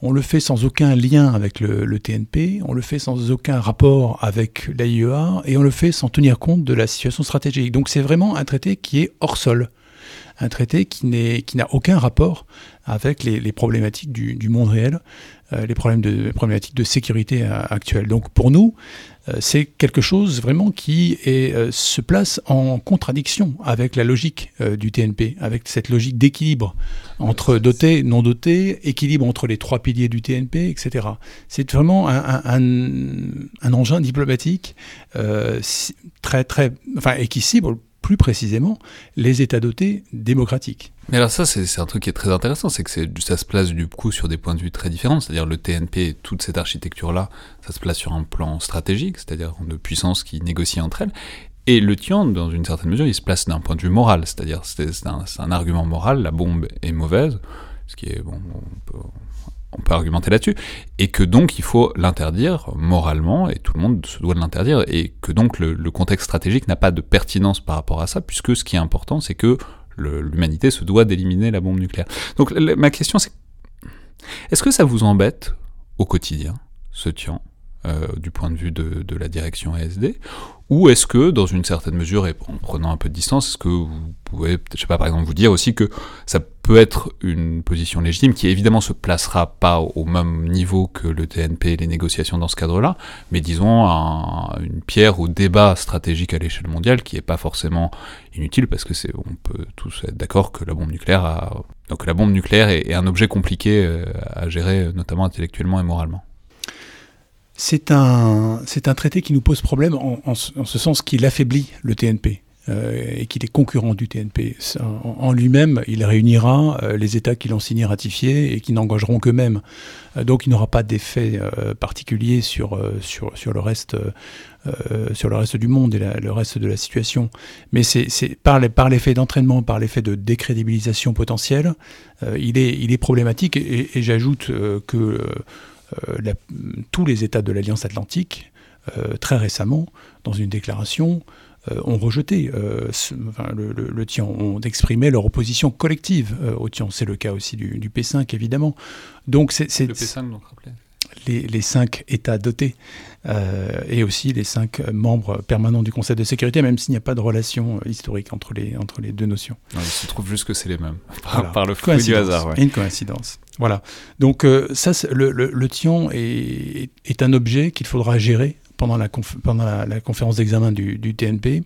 on le fait sans aucun lien avec le, le T N P, on le fait sans aucun rapport avec l'A I E A et on le fait sans tenir compte de la situation stratégique. Donc c'est vraiment un traité qui est hors sol. Un traité qui, n'est, qui n'a aucun rapport avec les, les problématiques du, du monde réel, euh, les, problèmes de, les problématiques de sécurité à, actuelles. Donc pour nous, euh, c'est quelque chose vraiment qui est, euh, se place en contradiction avec la logique euh, du T N P, avec cette logique d'équilibre entre doté, non doté, équilibre entre les trois piliers du T N P, et cetera. C'est vraiment un, un, un, un engin diplomatique euh, très, très, enfin, et qui cible plus précisément les États dotés démocratiques. Mais alors ça, c'est, c'est un truc qui est très intéressant, c'est que c'est, ça se place du coup sur des points de vue très différents, c'est-à-dire le T N P et toute cette architecture-là, ça se place sur un plan stratégique, c'est-à-dire de puissances qui négocient entre elles, et le T I A N, dans une certaine mesure, il se place d'un point de vue moral, c'est-à-dire c'est, c'est, un, c'est un argument moral, la bombe est mauvaise, ce qui est, bon, on peut, on peut argumenter là-dessus, et que donc il faut l'interdire moralement, et tout le monde se doit de l'interdire, et que donc le, le contexte stratégique n'a pas de pertinence par rapport à ça, puisque ce qui est important, c'est que le, l'humanité se doit d'éliminer la bombe nucléaire. Donc la, ma question, c'est, est-ce que ça vous embête au quotidien, ce T I A N, euh, du point de vue de, de la direction A S D ? Ou est-ce que, dans une certaine mesure, et en prenant un peu de distance, est-ce que vous pouvez, je sais pas, par exemple, vous dire aussi que ça peut être une position légitime qui, évidemment, se placera pas au même niveau que le T N P et les négociations dans ce cadre-là, mais disons un, une pierre au débat stratégique à l'échelle mondiale qui est pas forcément inutile parce que c'est, on peut tous être d'accord que la bombe nucléaire a, donc la bombe nucléaire est, est un objet compliqué à gérer, notamment intellectuellement et moralement. C'est un, c'est un traité qui nous pose problème en, en, en ce sens qu'il affaiblit le T N P euh, et qu'il est concurrent du T N P. En, en lui-même, il réunira euh, les États qui l'ont signé ratifié et qui n'engageront qu'eux-mêmes. Euh, donc il n'aura pas d'effet euh, particulier sur, euh, sur, sur, le reste, euh, sur le reste du monde et la, le reste de la situation. Mais c'est, c'est, par, les, par l'effet d'entraînement, par l'effet de décrédibilisation potentielle, euh, il, est, il est problématique et, et j'ajoute euh, que... Euh, La, tous les États de l'Alliance Atlantique, euh, très récemment, dans une déclaration, euh, ont rejeté euh, ce, enfin, le, le, le T I A N, ont exprimé leur opposition collective euh, au T I A N. C'est le cas aussi du, du P cinq, évidemment. Donc, c'est, c'est, le P cinq, donc, rappelez. Les, les cinq États dotés euh, et aussi les cinq membres permanents du Conseil de sécurité, même s'il n'y a pas de relation historique entre les, entre les deux notions. Non, il se trouve juste que c'est les mêmes, par, voilà. Par le fruit du hasard. Ouais. Une coïncidence. Voilà. Donc euh, ça, le, le, le T I A N est, est un objet qu'il faudra gérer pendant la, conf- pendant la, la conférence d'examen du, du T N P.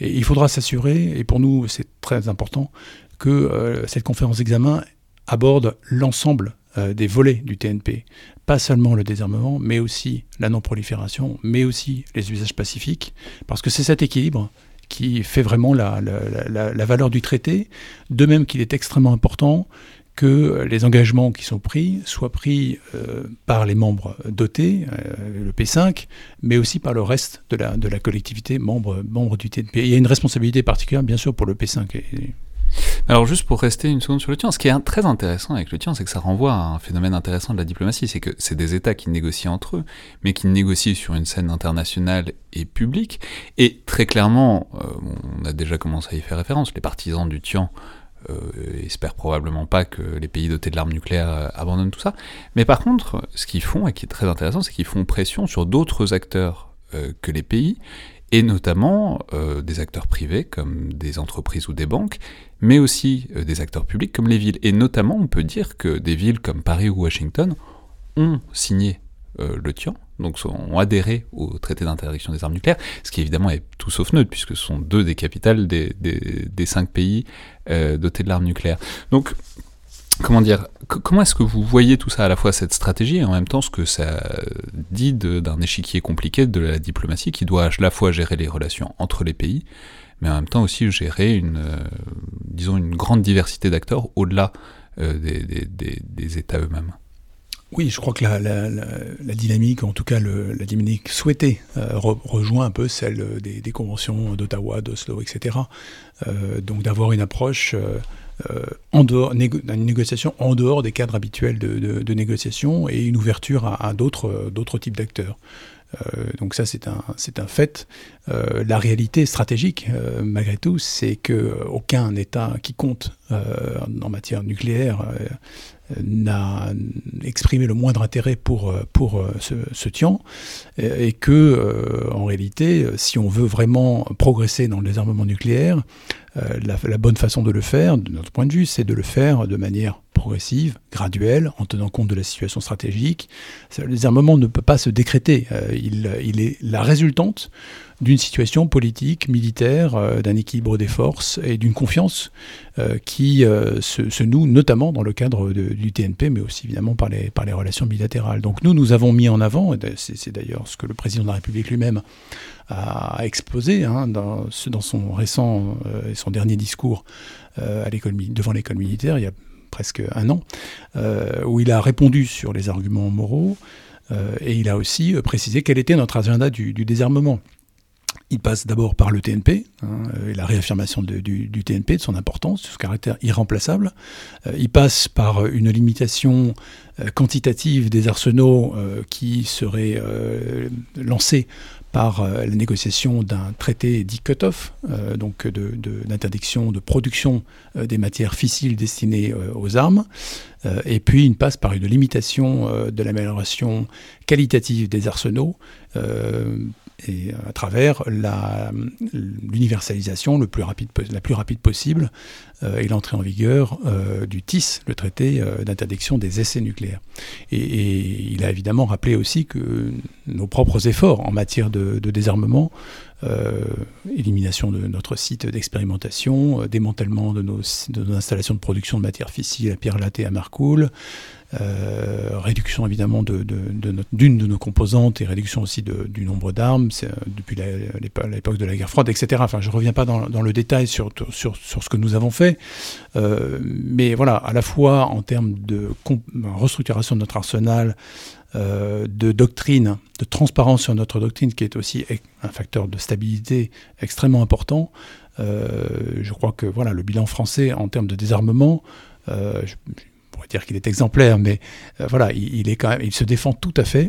Et il faudra s'assurer, et pour nous c'est très important, que euh, cette conférence d'examen aborde l'ensemble des volets du T N P, pas seulement le désarmement, mais aussi la non-prolifération, mais aussi les usages pacifiques, parce que c'est cet équilibre qui fait vraiment la, la, la, la valeur du traité, de même qu'il est extrêmement important que les engagements qui sont pris soient pris euh, par les membres dotés, euh, le P cinq, mais aussi par le reste de la, de la collectivité membre, membre du T N P. Et il y a une responsabilité particulière, bien sûr, pour le P cinq. Et, et alors juste pour rester une seconde sur le T I A N, ce qui est très intéressant avec le T I A N, c'est que ça renvoie à un phénomène intéressant de la diplomatie, c'est que c'est des États qui négocient entre eux, mais qui négocient sur une scène internationale et publique, et très clairement, euh, on a déjà commencé à y faire référence, les partisans du T I A N euh, espèrent probablement pas que les pays dotés de l'arme nucléaire abandonnent tout ça, mais par contre, ce qu'ils font, et qui est très intéressant, c'est qu'ils font pression sur d'autres acteurs euh, que les pays, et notamment euh, des acteurs privés comme des entreprises ou des banques, mais aussi euh, des acteurs publics comme les villes. Et notamment, on peut dire que des villes comme Paris ou Washington ont signé euh, le T I A N, donc ont adhéré au traité d'interdiction des armes nucléaires, ce qui évidemment est tout sauf neutre, puisque ce sont deux des capitales des, des, des cinq pays euh, dotés de l'arme nucléaire. Donc, comment dire, c- comment est-ce que vous voyez tout ça, à la fois cette stratégie et en même temps ce que ça dit de, d'un échiquier compliqué de la diplomatie qui doit à la fois gérer les relations entre les pays, mais en même temps aussi gérer une, euh, disons une grande diversité d'acteurs au-delà euh, des, des, des, des États eux-mêmes? Oui, je crois que la, la, la, la dynamique, en tout cas le, la dynamique souhaitée, euh, re, rejoint un peu celle des, des conventions d'Ottawa, d'Oslo, et cetera. Euh, donc d'avoir une approche euh, en dehors, négo- une négociation en dehors des cadres habituels de, de, de négociation et une ouverture à, à d'autres, d'autres types d'acteurs. Euh, donc ça, c'est un, c'est un fait. Euh, la réalité stratégique, euh, malgré tout, c'est qu'aucun État qui compte euh, en matière nucléaire euh, n'a exprimé le moindre intérêt pour, pour ce, ce tian, et que, euh, en réalité, si on veut vraiment progresser dans le désarmement nucléaire, euh, la, la bonne façon de le faire, de notre point de vue, c'est de le faire de manière progressive, graduelle, en tenant compte de la situation stratégique. Le désarmement ne peut pas se décréter. Euh, il, il est la résultante d'une situation politique, militaire, euh, d'un équilibre des forces et d'une confiance euh, qui euh, se, se noue notamment dans le cadre de, du T N P, mais aussi évidemment par les, par les relations bilatérales. Donc nous, nous avons mis en avant, et c'est, c'est d'ailleurs ce que le président de la République lui-même a exposé hein, dans, dans son récent et euh, son dernier discours euh, à l'école, devant l'école militaire, il y a presque un an, euh, où il a répondu sur les arguments moraux euh, et il a aussi euh, précisé quel était notre agenda du, du désarmement. Il passe d'abord par le T N P, hein, et la réaffirmation de, du, du T N P, de son importance, de ce caractère irremplaçable. Euh, il passe par une limitation euh, quantitative des arsenaux euh, qui serait euh, lancée par euh, la négociation d'un traité dit cut-off, euh, donc de, de, d'interdiction de production euh, des matières fissiles destinées euh, aux armes. Euh, et puis, il passe par une limitation euh, de l'amélioration qualitative des arsenaux, euh, et à travers la, l'universalisation le plus rapide, la plus rapide possible euh, et l'entrée en vigueur euh, du T I S, le traité euh, d'interdiction des essais nucléaires. Et, et il a évidemment rappelé aussi que nos propres efforts en matière de, de désarmement, euh, élimination de notre site d'expérimentation, euh, démantèlement de nos, de nos installations de production de matières fissiles à Pierrelatte et à Marcoule, Euh, réduction évidemment de, de, de notre, d'une de nos composantes et réduction aussi de, du nombre d'armes c'est, euh, depuis la, l'époque, l'époque de la guerre froide, et cetera. Enfin, je ne reviens pas dans, dans le détail sur, sur, sur ce que nous avons fait, euh, mais voilà, à la fois en termes de comp- restructuration de notre arsenal, euh, de doctrine, de transparence sur notre doctrine, qui est aussi un facteur de stabilité extrêmement important. Euh, je crois que voilà, le bilan français en termes de désarmement, euh, je, on pourrait dire qu'il est exemplaire, mais euh, voilà, il, il est quand même, il se défend tout à fait,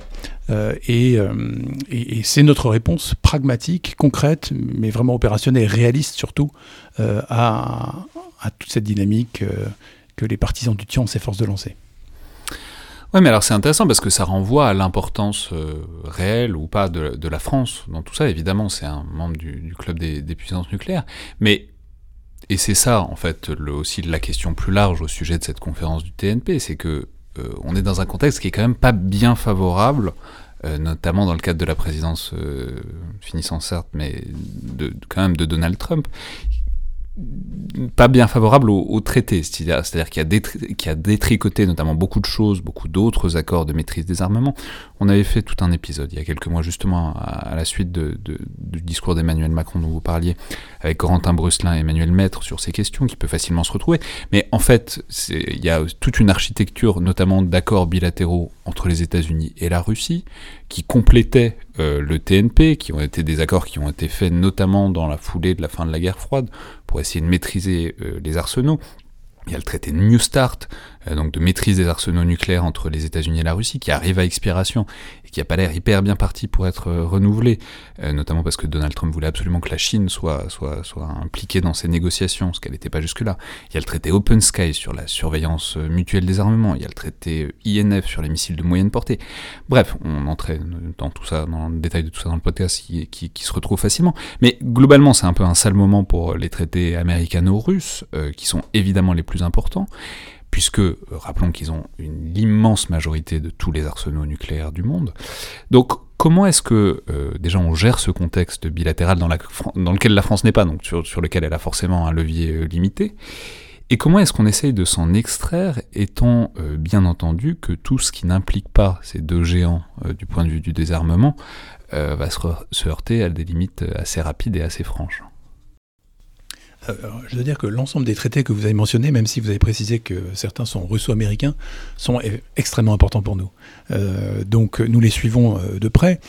euh, et, euh, et, et c'est notre réponse pragmatique, concrète, mais vraiment opérationnelle et réaliste surtout euh, à, à toute cette dynamique euh, que les partisans du tian s'efforcent de lancer. Oui, mais alors c'est intéressant parce que ça renvoie à l'importance euh, réelle ou pas de, de la France dans tout ça. Évidemment, c'est un membre du, du club des, des puissances nucléaires, mais et c'est ça, en fait, le, aussi la question plus large au sujet de cette conférence du T N P, c'est que euh, on est dans un contexte qui est quand même pas bien favorable, euh, notamment dans le cadre de la présidence euh, finissant certes, mais de, quand même de Donald Trump, pas bien favorable au, au traité, c'est-à-dire, c'est-à-dire qu'il y a, détri- qu'il y a détricoté notamment beaucoup de choses, beaucoup d'autres accords de maîtrise des armements. On avait fait tout un épisode il y a quelques mois justement à, à la suite de, de, du discours d'Emmanuel Macron dont vous parliez avec Corentin Brusselin et Emmanuel Maître sur ces questions qui peuvent facilement se retrouver. Mais en fait, c'est, il y a toute une architecture notamment d'accords bilatéraux entre les États-Unis et la Russie qui complétaient euh, le T N P, qui ont été des accords qui ont été faits notamment dans la foulée de la fin de la guerre froide pour essayer de maîtriser euh, les arsenaux. Il y a le traité de New Start, euh, donc de maîtrise des arsenaux nucléaires entre les États-Unis et la Russie, qui arrive à expiration et qui n'a pas l'air hyper bien parti pour être euh, renouvelé, euh, notamment parce que Donald Trump voulait absolument que la Chine soit, soit, soit impliquée dans ces négociations, ce qu'elle n'était pas jusque-là. Il y a le traité Open Sky sur la surveillance mutuelle des armements, il y a le traité I N F sur les missiles de moyenne portée. Bref, on entraîne dans tout ça, dans le détail de tout ça dans le podcast qui, qui, qui se retrouve facilement. Mais globalement, c'est un peu un sale moment pour les traités américano-russes, euh, qui sont évidemment les plus importants, puisque, rappelons qu'ils ont une immense majorité de tous les arsenaux nucléaires du monde. Donc, comment est-ce que, euh, déjà, on gère ce contexte bilatéral dans, la, dans lequel la France n'est pas, donc sur, sur lequel elle a forcément un levier euh, limité ? Et comment est-ce qu'on essaye de s'en extraire, étant euh, bien entendu que tout ce qui n'implique pas ces deux géants euh, du point de vue du désarmement euh, va se, re- se heurter à des limites assez rapides et assez franches ? Alors, je dois dire que l'ensemble des traités que vous avez mentionnés, même si vous avez précisé que certains sont russo-américains, sont extrêmement importants pour nous. Euh, donc nous les suivons de près.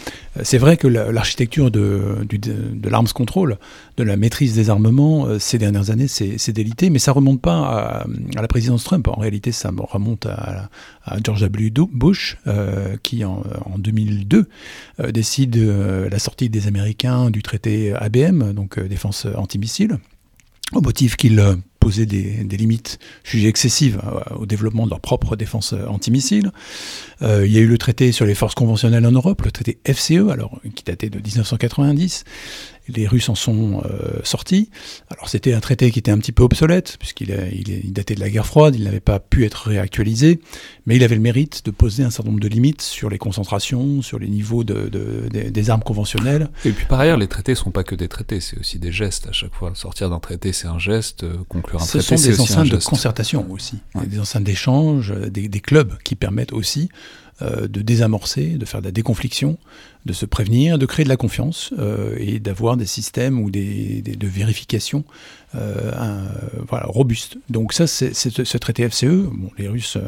C'est vrai que la, l'architecture de, du, de l'arms control, de la maîtrise des armements, ces dernières années, c'est, c'est délité, mais ça ne remonte pas à, à la présidence Trump. En réalité, ça remonte à, à George W. Bush, euh, qui en, en deux mille deux euh, décide euh, la sortie des Américains du traité A B M, donc euh, défense antimissile, au motif qu'ils posaient des, des limites jugées excessives au développement de leur propre défense antimissile. Euh, il y a eu le traité sur les forces conventionnelles en Europe, le traité F C E, alors, qui datait de dix-neuf cent quatre-vingt-dix. Les Russes en sont euh, sortis. Alors c'était un traité qui était un petit peu obsolète, puisqu'il a, il, il datait de la guerre froide, il n'avait pas pu être réactualisé, mais il avait le mérite de poser un certain nombre de limites sur les concentrations, sur les niveaux de, de, de, des armes conventionnelles. Et puis par ailleurs, les traités ne sont pas que des traités, c'est aussi des gestes à chaque fois. Sortir d'un traité, c'est un geste, conclure un Ce traité, c'est aussi un geste. Ce sont des enceintes de concertation aussi, ouais. Des enceintes d'échange, des, des clubs qui permettent aussi Euh, de désamorcer, de faire de la déconfliction, de se prévenir, de créer de la confiance euh, et d'avoir des systèmes ou des, des de vérification euh, un, voilà, robustes. Donc ça, c'est, c'est, ce traité F C E, bon, les Russes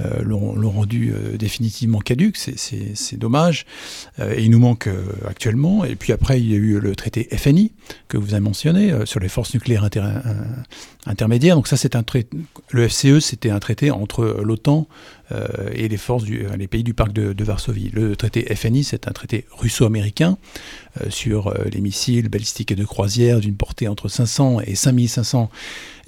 euh, l'ont, l'ont rendu euh, définitivement caduque, c'est, c'est, c'est dommage, euh, et il nous manque euh, actuellement. Et puis après, il y a eu le traité F N I, que vous avez mentionné, euh, sur les forces nucléaires inter- intermédiaires. Donc ça, c'est un traité, le F C E, c'était un traité entre l'OTAN euh, et les forces du... Euh, les pays du parc de, de Varsovie. Le traité F N I, c'est un traité russo-américain euh, sur euh, les missiles balistiques et de croisière d'une portée entre cinq cents et cinq mille cinq cents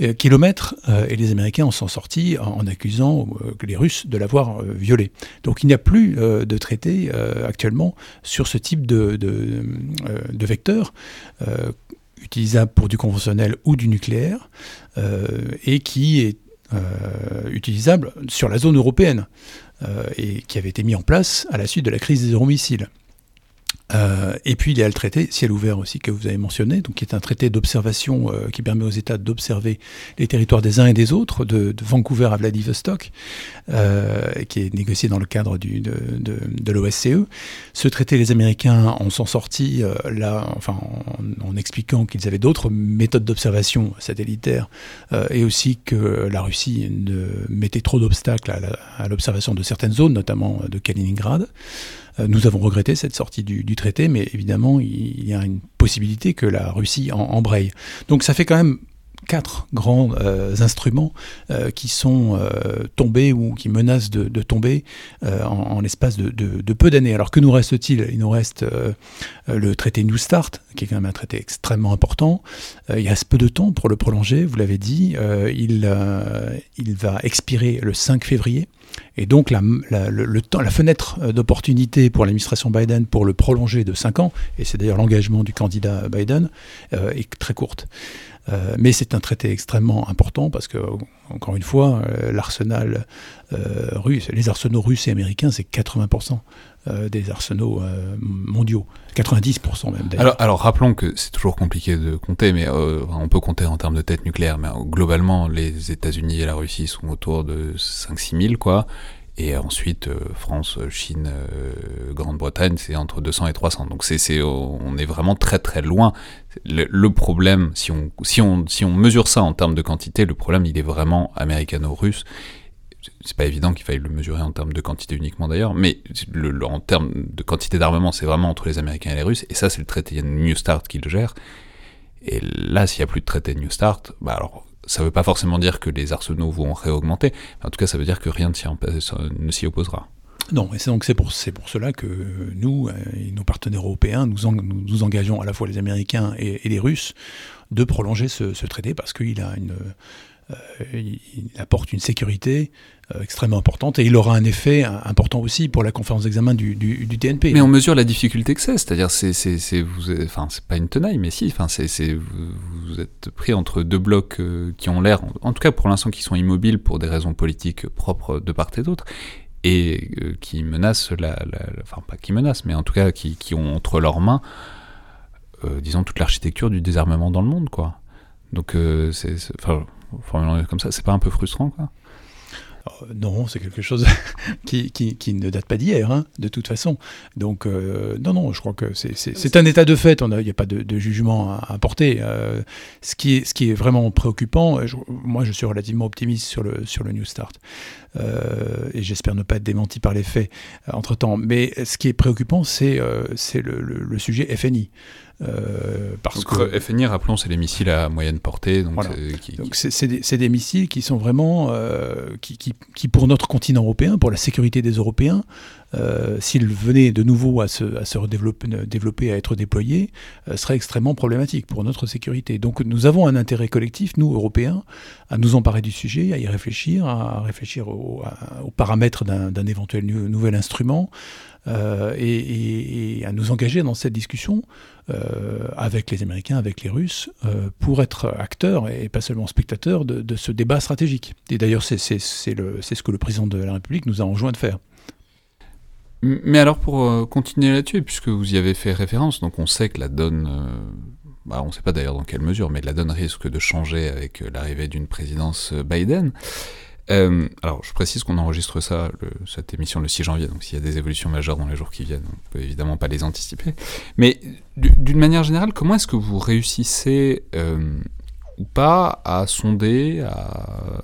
euh, kilomètres, euh, et les Américains en sont sortis en, en accusant euh, les Russes de l'avoir euh, violé. Donc il n'y a plus euh, de traité euh, actuellement sur ce type de, de, euh, de vecteur euh, utilisable pour du conventionnel ou du nucléaire, euh, et qui est Euh, utilisable sur la zone européenne euh, et qui avait été mis en place à la suite de la crise des euromissiles. Euh, et puis il y a le traité ciel ouvert aussi que vous avez mentionné, donc qui est un traité d'observation euh, qui permet aux États d'observer les territoires des uns et des autres, de, de Vancouver à Vladivostok, euh, qui est négocié dans le cadre du, de, de, de l'O S C E. Ce traité, les Américains en sont sortis euh, là, enfin, en, en expliquant qu'ils avaient d'autres méthodes d'observation satellitaire euh, et aussi que la Russie ne mettait trop d'obstacles à, la, à l'observation de certaines zones, notamment de Kaliningrad. Nous avons regretté cette sortie du, du traité, mais évidemment, il y a une possibilité que la Russie en embraye. Donc ça fait quand même quatre grands euh, instruments euh, qui sont euh, tombés ou qui menacent de, de tomber euh, en, en l'espace de, de, de peu d'années. Alors que nous reste-t-il ? Il nous reste euh, le traité New Start, qui est quand même un traité extrêmement important. Euh, il reste peu de temps pour le prolonger, vous l'avez dit. Euh, il, euh, il va expirer le cinq février. Et donc la, la, le, le temps, la fenêtre d'opportunité pour l'administration Biden pour le prolonger de cinq ans, et c'est d'ailleurs l'engagement du candidat Biden, euh, est très courte. Euh, mais c'est un traité extrêmement important parce que, encore une fois, euh, l'arsenal euh, russe, les arsenaux russes et américains, c'est quatre-vingts pour cent euh, des arsenaux euh, mondiaux, quatre-vingt-dix pour cent même d'ailleurs. Alors, alors rappelons que c'est toujours compliqué de compter, mais euh, on peut compter en termes de tête nucléaire, mais euh, globalement, les États-Unis et la Russie sont autour de cinq à six mille, quoi. Et ensuite, euh, France, Chine, euh, Grande-Bretagne, c'est entre deux cents et trois cents. Donc c'est, c'est, on est vraiment très très loin. Le, le problème, si on, si, on, si on mesure ça en termes de quantité, le problème il est vraiment américano-russe. C'est pas évident qu'il faille le mesurer en termes de quantité uniquement d'ailleurs, mais le, le, en termes de quantité d'armement, c'est vraiment entre les Américains et les Russes. Et ça, c'est le traité New Start qui le gère. Et là, s'il n'y a plus de traité New Start, bah alors... ça ne veut pas forcément dire que les arsenaux vont réaugmenter. En tout cas, ça veut dire que rien ne s'y opposera. Non, et c'est donc c'est pour, c'est pour cela que nous et nos partenaires européens, nous, en, nous, nous engageons à la fois les Américains et, et les Russes de prolonger ce, ce traité parce qu'il a une... euh, il apporte une sécurité euh, extrêmement importante, et il aura un effet important aussi pour la conférence d'examen du, du, du T N P. Mais on mesure la difficulté que c'est, c'est-à-dire c'est, c'est, c'est, vous êtes, enfin, c'est pas une tenaille, mais si, enfin, c'est, c'est, vous, vous êtes pris entre deux blocs qui ont l'air, en tout cas pour l'instant, qui sont immobiles pour des raisons politiques propres de part et d'autre, et qui menacent, la, la, la, enfin pas qui menacent, mais en tout cas qui, qui ont entre leurs mains, euh, disons, toute l'architecture du désarmement dans le monde, quoi. Donc, euh, c'est, c'est, enfin, formulant comme ça, c'est pas un peu frustrant, quoi? Non, c'est quelque chose qui, qui, qui ne date pas d'hier, hein, de toute façon. Donc, euh, non, non, je crois que c'est, c'est, c'est un état de fait. Il n'y a, a pas de, de jugement à, à porter. Euh, ce, qui est, ce qui est vraiment préoccupant, je, moi, je suis relativement optimiste sur le, sur le New Start. Euh, et j'espère ne pas être démenti par les faits entre-temps. Mais ce qui est préoccupant, c'est, euh, c'est le, le, le sujet F N I. Euh, parce donc, que F N I, rappelons, c'est les missiles à moyenne portée. Donc, voilà. c'est, qui, donc c'est, c'est, des, c'est des missiles qui sont vraiment, euh, qui, qui, qui pour notre continent européen, pour la sécurité des Européens, euh, s'ils venaient de nouveau à se, à se redévelopper, développer, à être déployés, euh, seraient extrêmement problématiques pour notre sécurité. Donc nous avons un intérêt collectif, nous Européens, à nous emparer du sujet, à y réfléchir, à réfléchir au, à, aux paramètres d'un, d'un éventuel nu, nouvel instrument. Euh, et, et, et à nous engager dans cette discussion euh, avec les Américains, avec les Russes, euh, pour être acteurs et pas seulement spectateurs de, de ce débat stratégique. Et d'ailleurs, c'est, c'est, c'est, le, c'est ce que le président de la République nous a enjoint de faire. Mais alors, pour continuer là-dessus, puisque vous y avez fait référence, donc on sait que la donne... Euh Bah, on ne sait pas d'ailleurs dans quelle mesure, mais la donne risque de changer avec l'arrivée d'une présidence Biden. Euh, alors, je précise qu'on enregistre ça, le, cette émission le six janvier, donc s'il y a des évolutions majeures dans les jours qui viennent, on ne peut évidemment pas les anticiper. Mais d'une manière générale, comment est-ce que vous réussissez euh, ou pas à sonder à,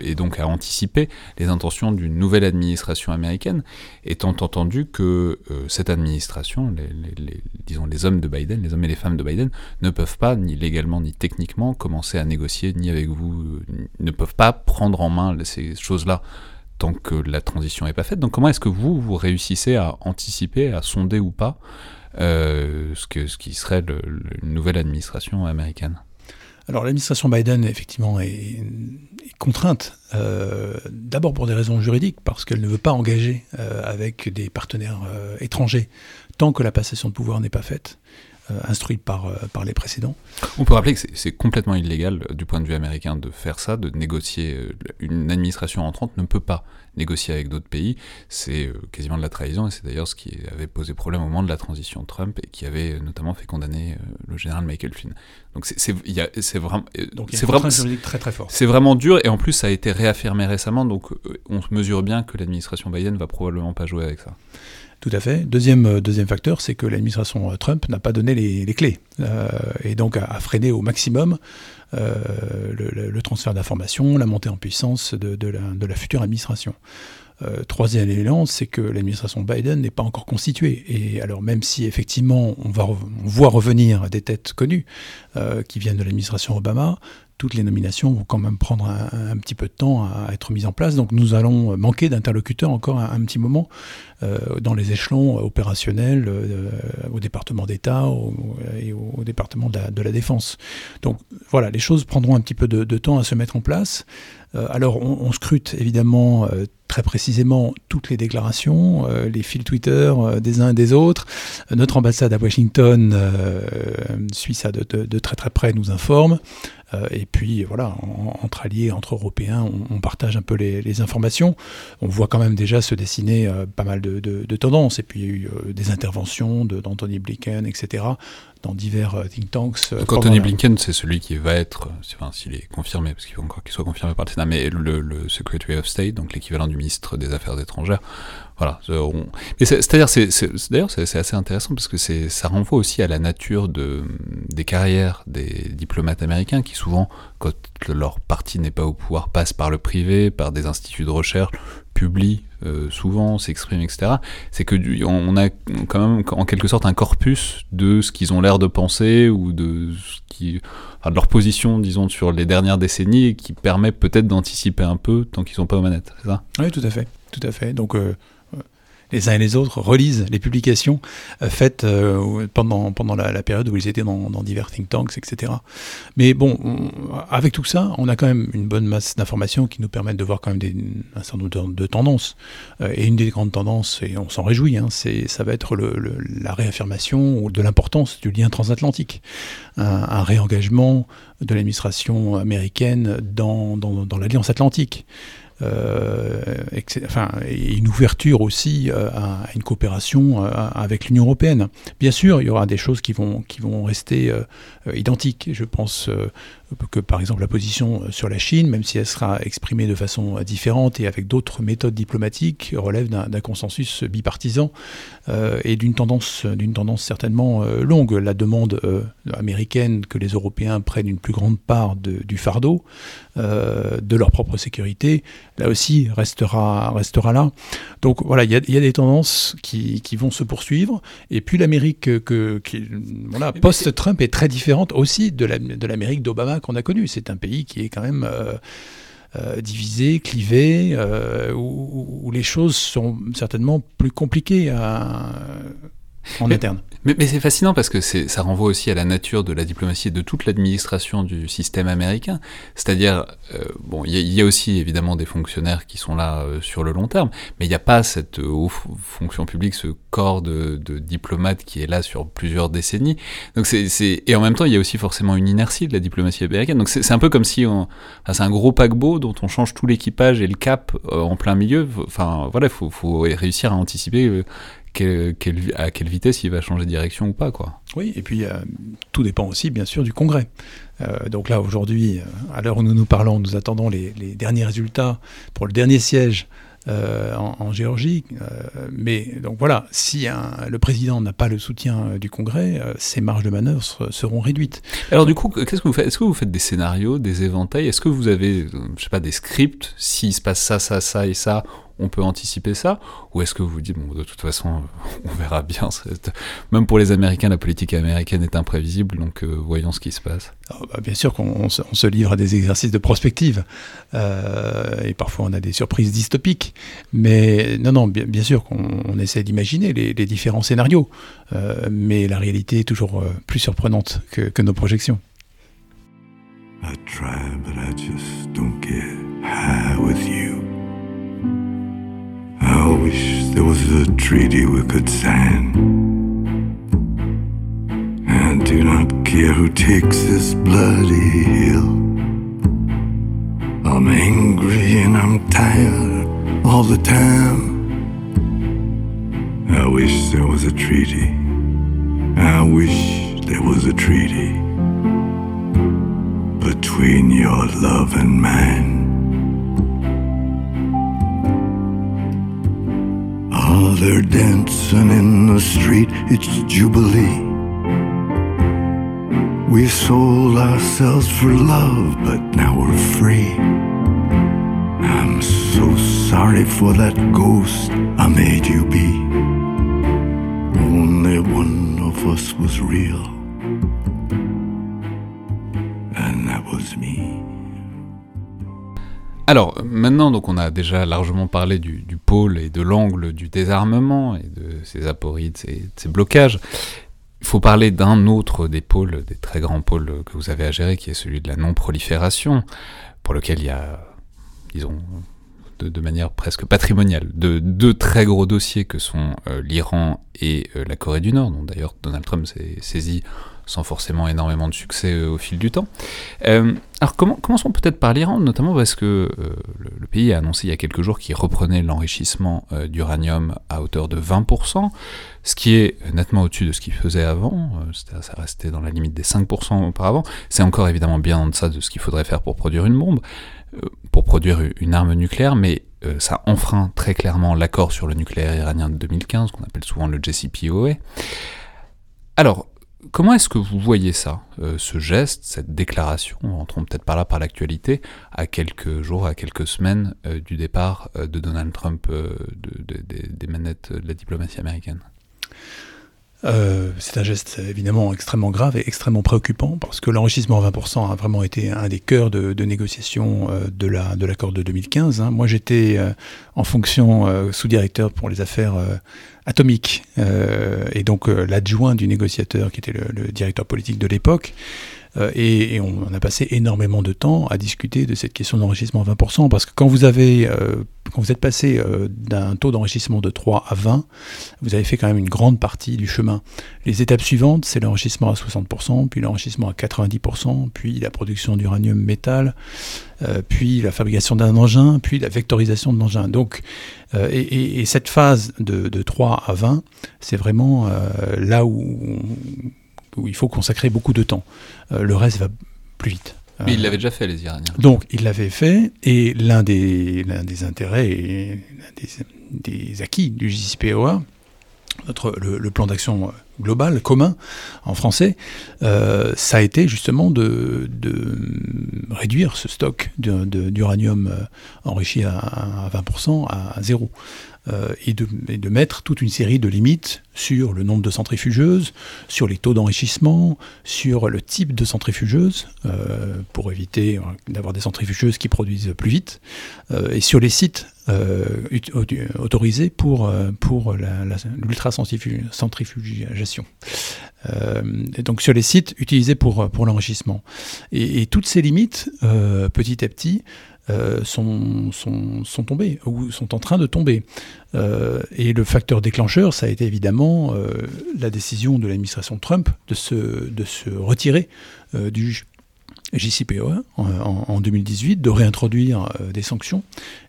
et donc à anticiper les intentions d'une nouvelle administration américaine, étant entendu que euh, cette administration, les, les, les, disons les hommes de Biden, les hommes et les femmes de Biden, ne peuvent pas, ni légalement ni techniquement, commencer à négocier, ni avec vous, ne peuvent pas prendre en main ces choses-là tant que la transition n'est pas faite. Donc comment est-ce que vous, vous réussissez à anticiper, à sonder ou pas euh, ce, que, ce qui serait le, le, une nouvelle administration américaine ? Alors l'administration Biden, effectivement, est, est contrainte, euh, d'abord pour des raisons juridiques, parce qu'elle ne veut pas engager euh, avec des partenaires euh, étrangers tant que la passation de pouvoir n'est pas faite, euh, instruite par, euh, par les précédents. On peut rappeler que c'est, c'est complètement illégal du point de vue américain de faire ça, de négocier. Une administration entrante ne peut pas négocier avec d'autres pays. C'est quasiment de la trahison, et c'est d'ailleurs ce qui avait posé problème au moment de la transition de Trump et qui avait notamment fait condamner le général Michael Flynn. Donc c'est, c'est, y a, c'est vraiment, donc, y a c'est vraiment juridique très très fort. C'est vraiment dur, et en plus ça a été réaffirmé récemment. Donc on mesure bien que l'administration Biden va probablement pas jouer avec ça. Tout à fait. Deuxième, deuxième facteur, c'est que l'administration Trump n'a pas donné les, les clés euh, et donc a, a freiné au maximum euh, le, le, le transfert d'informations, la montée en puissance de, de, la, de la future administration. Euh, troisième élément, c'est que l'administration Biden n'est pas encore constituée. Et alors même si effectivement on, va, on voit revenir des têtes connues euh, qui viennent de l'administration Obama, toutes les nominations vont quand même prendre un, un petit peu de temps à être mises en place. Donc nous allons manquer d'interlocuteurs encore un, un petit moment euh, dans les échelons opérationnels, euh, au département d'État au, et au, au département de la, de la Défense. Donc voilà, les choses prendront un petit peu de, de temps à se mettre en place. Euh, alors on, on scrute évidemment euh, très précisément toutes les déclarations, euh, les fils Twitter euh, des uns et des autres. Euh, notre ambassade à Washington euh, suit ça de, de, de très très près, nous informe. Euh, et puis voilà, en, entre alliés, entre Européens, on, on partage un peu les, les informations. On voit quand même déjà se dessiner euh, pas mal de, de, de tendances. Et puis il y a eu euh, des interventions de, d'Anthony Blinken, et cetera, dans divers euh, think tanks. Euh, Donc Anthony Blinken, c'est celui qui va être, enfin s'il est confirmé, parce qu'il faut encore qu'il soit confirmé par le Sénat, mais le, le Secretary of State, donc l'équivalent du ministre des Affaires étrangères. Voilà. On... Et c'est, c'est-à-dire, c'est, c'est, d'ailleurs, c'est, c'est assez intéressant parce que c'est, ça renvoie aussi à la nature de, des carrières des diplomates américains qui souvent, quand leur parti n'est pas au pouvoir, passent par le privé, par des instituts de recherche, publient euh, souvent, s'expriment, et cetera. C'est que du, on a quand même en quelque sorte un corpus de ce qu'ils ont l'air de penser ou de ce qui, enfin, de leur position, disons, sur les dernières décennies, et qui permet peut-être d'anticiper un peu tant qu'ils sont pas aux manettes. C'est ça ? Oui, tout à fait, tout à fait. Donc euh... les uns et les autres relisent les publications euh, faites euh, pendant, pendant la, la période où ils étaient dans, dans divers think tanks, et cetera. Mais bon, on, avec tout ça, on a quand même une bonne masse d'informations qui nous permettent de voir quand même des, un certain nombre de, de tendances. Euh, et une des grandes tendances, et on s'en réjouit, hein, c'est, ça va être le, le, la réaffirmation de l'importance du lien transatlantique. Un, un réengagement de l'administration américaine dans, dans, dans l'Alliance Atlantique. Euh, et, enfin, et une ouverture aussi euh, à, à une coopération euh, avec l'Union européenne. Bien sûr, il y aura des choses qui vont, qui vont rester euh, identiques. Je pense euh, que, par exemple, la position sur la Chine, même si elle sera exprimée de façon différente et avec d'autres méthodes diplomatiques, relève d'un, d'un consensus bipartisan euh, et d'une tendance, d'une tendance certainement euh, longue. La demande euh, américaine que les Européens prennent une plus grande part de, du fardeau euh, de leur propre sécurité, là aussi, restera, restera là. Donc voilà, il y a, y a des tendances qui, qui vont se poursuivre. Et puis l'Amérique que, qui, voilà, post-Trump est très différente aussi de, la, de l'Amérique d'Obama qu'on a connue. C'est un pays qui est quand même euh, euh, divisé, clivé, euh, où, où les choses sont certainement plus compliquées à... en mais, interne. Mais, mais c'est fascinant parce que c'est, ça renvoie aussi à la nature de la diplomatie et de toute l'administration du système américain. C'est-à-dire, euh, bon, il y, y a aussi évidemment des fonctionnaires qui sont là euh, sur le long terme, mais il n'y a pas cette euh, haute fonction publique, ce corps de, de diplomates qui est là sur plusieurs décennies. Donc c'est, c'est... Et en même temps, il y a aussi forcément une inertie de la diplomatie américaine. Donc c'est, c'est un peu comme si on... Enfin, c'est un gros paquebot dont on change tout l'équipage et le cap euh, en plein milieu. Enfin, voilà, il faut, faut réussir à anticiper... Euh, Quelle, quelle, à quelle vitesse il va changer de direction ou pas, quoi. Oui, et puis euh, tout dépend aussi, bien sûr, du Congrès. Euh, donc là, aujourd'hui, à l'heure où nous nous parlons, nous attendons les, les derniers résultats pour le dernier siège euh, en, en Géorgie. Euh, mais donc voilà, si un, le président n'a pas le soutien du Congrès, euh, ses marges de manœuvre seront réduites. Alors du coup, qu'est-ce que vous faites ? Est-ce que vous faites des scénarios, des éventails ? Est-ce que vous avez, je sais pas, des scripts ? S'il se passe ça, ça, ça et ça, on peut anticiper ça ? Ou est-ce que vous vous dites, bon, de toute façon, on verra bien. Même pour les Américains, la politique américaine est imprévisible, donc euh, voyons ce qui se passe. Alors, bah, bien sûr qu'on on se, on se livre à des exercices de prospective, euh, et parfois on a des surprises dystopiques, mais non, non, bien, bien sûr qu'on on essaie d'imaginer les, les différents scénarios, euh, mais la réalité est toujours euh, plus surprenante que, que nos projections. I try, but I just don't get high with you. I wish there was a treaty we could sign. I do not care who takes this bloody hill. I'm angry and I'm tired all the time. I wish there was a treaty. I wish there was a treaty between your love and mine. Oh, they're dancing in the street, it's Jubilee. We sold ourselves for love, but now we're free. I'm so sorry for that ghost I made you be. Only one of us was real, and that was me. Alors, maintenant, donc, on a déjà largement parlé du, du pôle et de l'angle du désarmement et de ses apories, de ses, de ses blocages. Il faut parler d'un autre des pôles, des très grands pôles que vous avez à gérer, qui est celui de la non-prolifération, pour lequel il y a, disons, de, de manière presque patrimoniale, de, deux très gros dossiers que sont euh, l'Iran et euh, la Corée du Nord, dont d'ailleurs Donald Trump s'est saisi sans forcément énormément de succès euh, au fil du temps. Euh, alors comment, commençons peut-être par l'Iran, notamment parce que euh, le, le pays a annoncé il y a quelques jours qu'il reprenait l'enrichissement euh, d'uranium à hauteur de vingt pour cent, ce qui est nettement au-dessus de ce qu'il faisait avant, euh, ça restait dans la limite des cinq pour cent auparavant, c'est encore évidemment bien en deçà de ce qu'il faudrait faire pour produire une bombe, euh, pour produire une arme nucléaire, mais euh, ça enfreint très clairement l'accord sur le nucléaire iranien de deux mille quinze, qu'on appelle souvent le J C P O A. Alors, comment est-ce que vous voyez ça, euh, ce geste, cette déclaration ? Rentrons peut-être par là, par l'actualité, à quelques jours, à quelques semaines euh, du départ euh, de Donald Trump euh, de, de, de, des manettes de la diplomatie américaine. Euh, c'est un geste évidemment extrêmement grave et extrêmement préoccupant parce que l'enrichissement à vingt pour cent a vraiment été un des cœurs de, de négociation de, la, de l'accord de deux mille quinze. Hein. Moi, j'étais euh, en fonction euh, sous-directeur pour les affaires euh, atomiques euh, et donc euh, l'adjoint du négociateur qui était le, le directeur politique de l'époque. Euh, et, et on, on a passé énormément de temps à discuter de cette question de l'enrichissement à vingt pour cent parce que quand vous avez... Euh, Quand vous êtes passé euh, d'un taux d'enrichissement de trois à vingt, vous avez fait quand même une grande partie du chemin. Les étapes suivantes, c'est l'enrichissement à soixante pour cent, puis l'enrichissement à quatre-vingt-dix pour cent, puis la production d'uranium métal, euh, puis la fabrication d'un engin, puis la vectorisation de l'engin. Donc, euh, et, et, et cette phase de, de trois à vingt, c'est vraiment euh, là où, où il faut consacrer beaucoup de temps. Euh, le reste va plus vite. Mais il l'avait déjà fait, les Iraniens. Donc, il l'avait fait, et l'un des, l'un des intérêts et l'un des, des acquis du J C P O A, notre, le, le plan d'action global, commun, en français, euh, ça a été justement de, de réduire ce stock de, de, d'uranium enrichi à, à vingt pour cent à zéro. Euh, et, de, et de mettre toute une série de limites sur le nombre de centrifugeuses, sur les taux d'enrichissement, sur le type de centrifugeuses, euh, pour éviter d'avoir des centrifugeuses qui produisent plus vite, euh, et sur les sites euh, autorisés pour, pour la, la, l'ultra-centrifugation. Euh, et donc sur les sites utilisés pour, pour l'enrichissement. Et, et toutes ces limites, euh, petit à petit, Euh, sont, sont, sont tombés ou sont en train de tomber. Euh, et le facteur déclencheur, ça a été évidemment euh, la décision de l'administration Trump de se, de se retirer euh, du J C P O A en, en, en deux mille dix-huit, de réintroduire euh, des sanctions.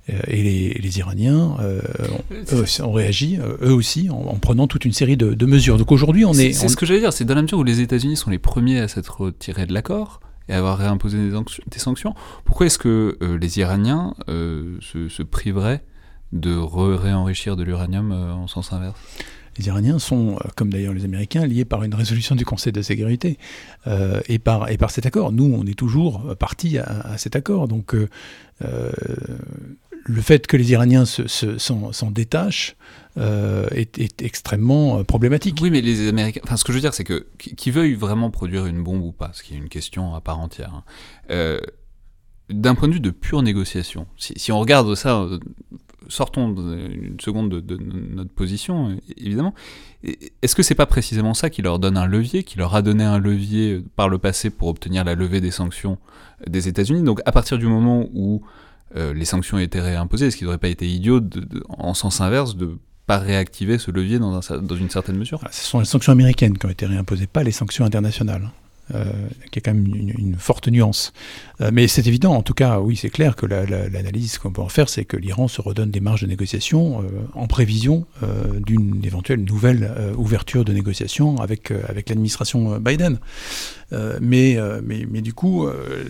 Euh, et les, les Iraniens euh, ont, eux, ont réagi, euh, eux aussi, en, en prenant toute une série de, de mesures. Donc aujourd'hui, on c'est, est... C'est on... ce que j'allais dire, c'est dans la mesure où les États-Unis sont les premiers à s'être retirés de l'accord, et avoir réimposé des sanctions, pourquoi est-ce que euh, les Iraniens euh, se, se priveraient de réenrichir de l'uranium euh, en sens inverse ? Les Iraniens sont, comme d'ailleurs les Américains, liés par une résolution du Conseil de sécurité euh, et, par, et par cet accord. Nous, on est toujours partis à, à cet accord. Donc, euh, euh, le fait que les Iraniens se, se, s'en, s'en détachent euh, est, est extrêmement problématique. Oui, mais les Américains... Enfin, ce que je veux dire, c'est que qu'ils veuillent vraiment produire une bombe ou pas, ce qui est une question à part entière, hein, euh, d'un point de vue de pure négociation, si, si on regarde ça... Sortons une seconde de, de notre position, évidemment. Est-ce que c'est pas précisément ça qui leur donne un levier, qui leur a donné un levier par le passé pour obtenir la levée des sanctions des États-Unis ? Donc à partir du moment où euh, les sanctions étaient réimposées, est-ce qu'il n'aurait pas été idiot, de, de, en sens inverse, de pas réactiver ce levier dans, un, dans une certaine mesure ? Alors, ce sont les sanctions américaines qui ont été réimposées, pas les sanctions internationales. Euh, qui est quand même une, une forte nuance. Euh, mais c'est évident, en tout cas, oui, c'est clair que la, la, l'analyse qu'on peut en faire, c'est que l'Iran se redonne des marges de négociation euh, en prévision euh, d'une éventuelle nouvelle euh, ouverture de négociation avec, euh, avec l'administration Biden. Euh, mais, euh, mais, mais du coup, euh,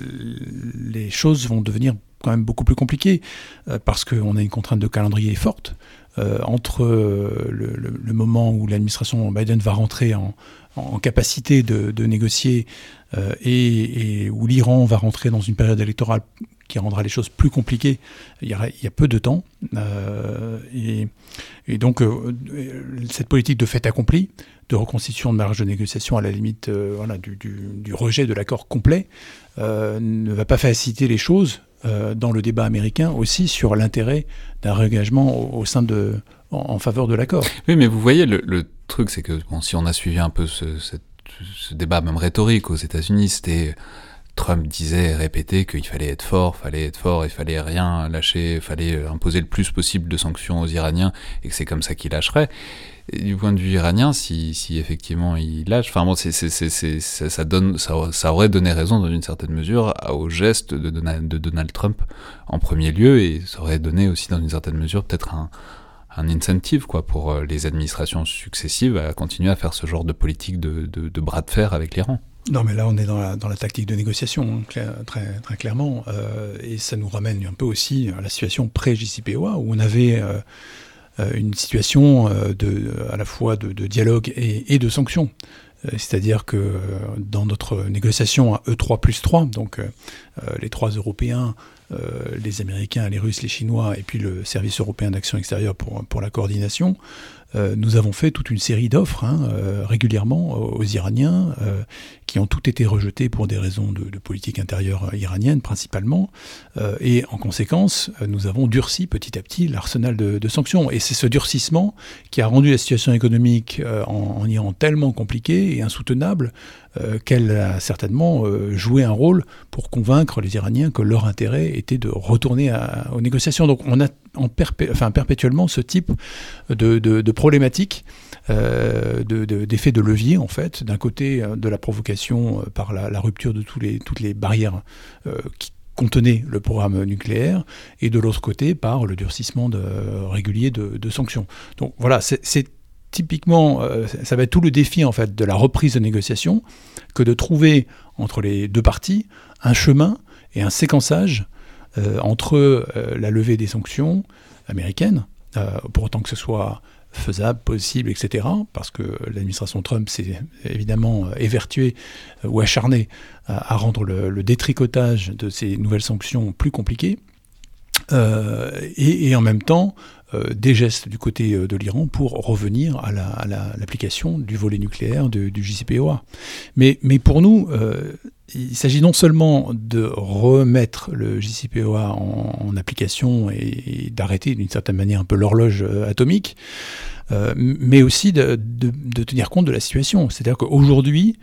les choses vont devenir quand même beaucoup plus compliquées euh, parce qu'on a une contrainte de calendrier forte euh, entre euh, le, le, le moment où l'administration Biden va rentrer en en capacité de, de négocier euh, et, et où l'Iran va rentrer dans une période électorale qui rendra les choses plus compliquées, il y a, il y a peu de temps. Euh, et, et donc, euh, cette politique de fait accompli, de reconstitution de marge de négociation à la limite euh, voilà, du, du, du rejet de l'accord complet, euh, ne va pas faciliter les choses euh, dans le débat américain aussi sur l'intérêt d'un réengagement au, au sein de... en faveur de l'accord. Oui, mais vous voyez, le, le truc, c'est que bon, si on a suivi un peu ce, cette, ce débat, même rhétorique, aux États-Unis, c'était... Trump disait, répétait qu'il fallait être fort, fallait être fort, il fallait rien lâcher, il fallait imposer le plus possible de sanctions aux Iraniens, et que c'est comme ça qu'ils lâcheraient. Et du point de vue iranien, si, si effectivement ils lâchent, enfin bon, c'est, c'est, c'est, c'est, ça, ça, donne, ça, ça aurait donné raison dans une certaine mesure au geste de Donald, de Donald Trump en premier lieu, et ça aurait donné aussi dans une certaine mesure peut-être un... un incentive quoi, pour les administrations successives à continuer à faire ce genre de politique de, de, de bras de fer avec l'Iran. Non, mais là, on est dans la, dans la tactique de négociation, hein, très, très clairement. Euh, et ça nous ramène un peu aussi à la situation pré-J C P O A, où on avait euh, une situation de, à la fois de, de dialogue et, et de sanctions. C'est-à-dire que dans notre négociation à E trois plus trois, donc euh, les trois Européens, euh, les Américains, les Russes, les Chinois, et puis le Service européen d'action extérieure pour, pour la coordination, euh, nous avons fait toute une série d'offres hein, euh, régulièrement aux Iraniens euh, qui ont toutes été rejetées pour des raisons de, de politique intérieure iranienne principalement. Euh, et en conséquence, nous avons durci petit à petit l'arsenal de, de sanctions. Et c'est ce durcissement qui a rendu la situation économique euh, en, en Iran tellement compliquée et insoutenable euh, qu'elle a certainement euh, joué un rôle pour convaincre les Iraniens que leur intérêt était de retourner à, aux négociations. Donc on a en perpé- enfin, perpétuellement ce type de, de, de problématique, euh, de, de, d'effet de levier en fait, d'un côté de la provocation euh, par la, la rupture de tous les, toutes les barrières euh, qui contenait le programme nucléaire, et de l'autre côté par le durcissement de, euh, régulier de, de sanctions. Donc voilà, c'est, c'est typiquement, euh, ça va être tout le défi en fait de la reprise de négociations, que de trouver entre les deux parties un chemin et un séquençage euh, entre euh, la levée des sanctions américaines, euh, pour autant que ce soit faisable, possible, et cetera, parce que l'administration Trump s'est évidemment évertuée euh, ou acharnée à, à rendre le, le détricotage de ces nouvelles sanctions plus compliqué, euh, et, et en même temps euh, des gestes du côté de l'Iran pour revenir à, la, à la, l'application du volet nucléaire du, du J C P O A. Mais, mais pour nous, euh, il s'agit non seulement de remettre le J C P O A en, en application et, et d'arrêter d'une certaine manière un peu l'horloge atomique, euh, mais aussi de, de, de tenir compte de la situation. C'est-à-dire qu'aujourd'hui,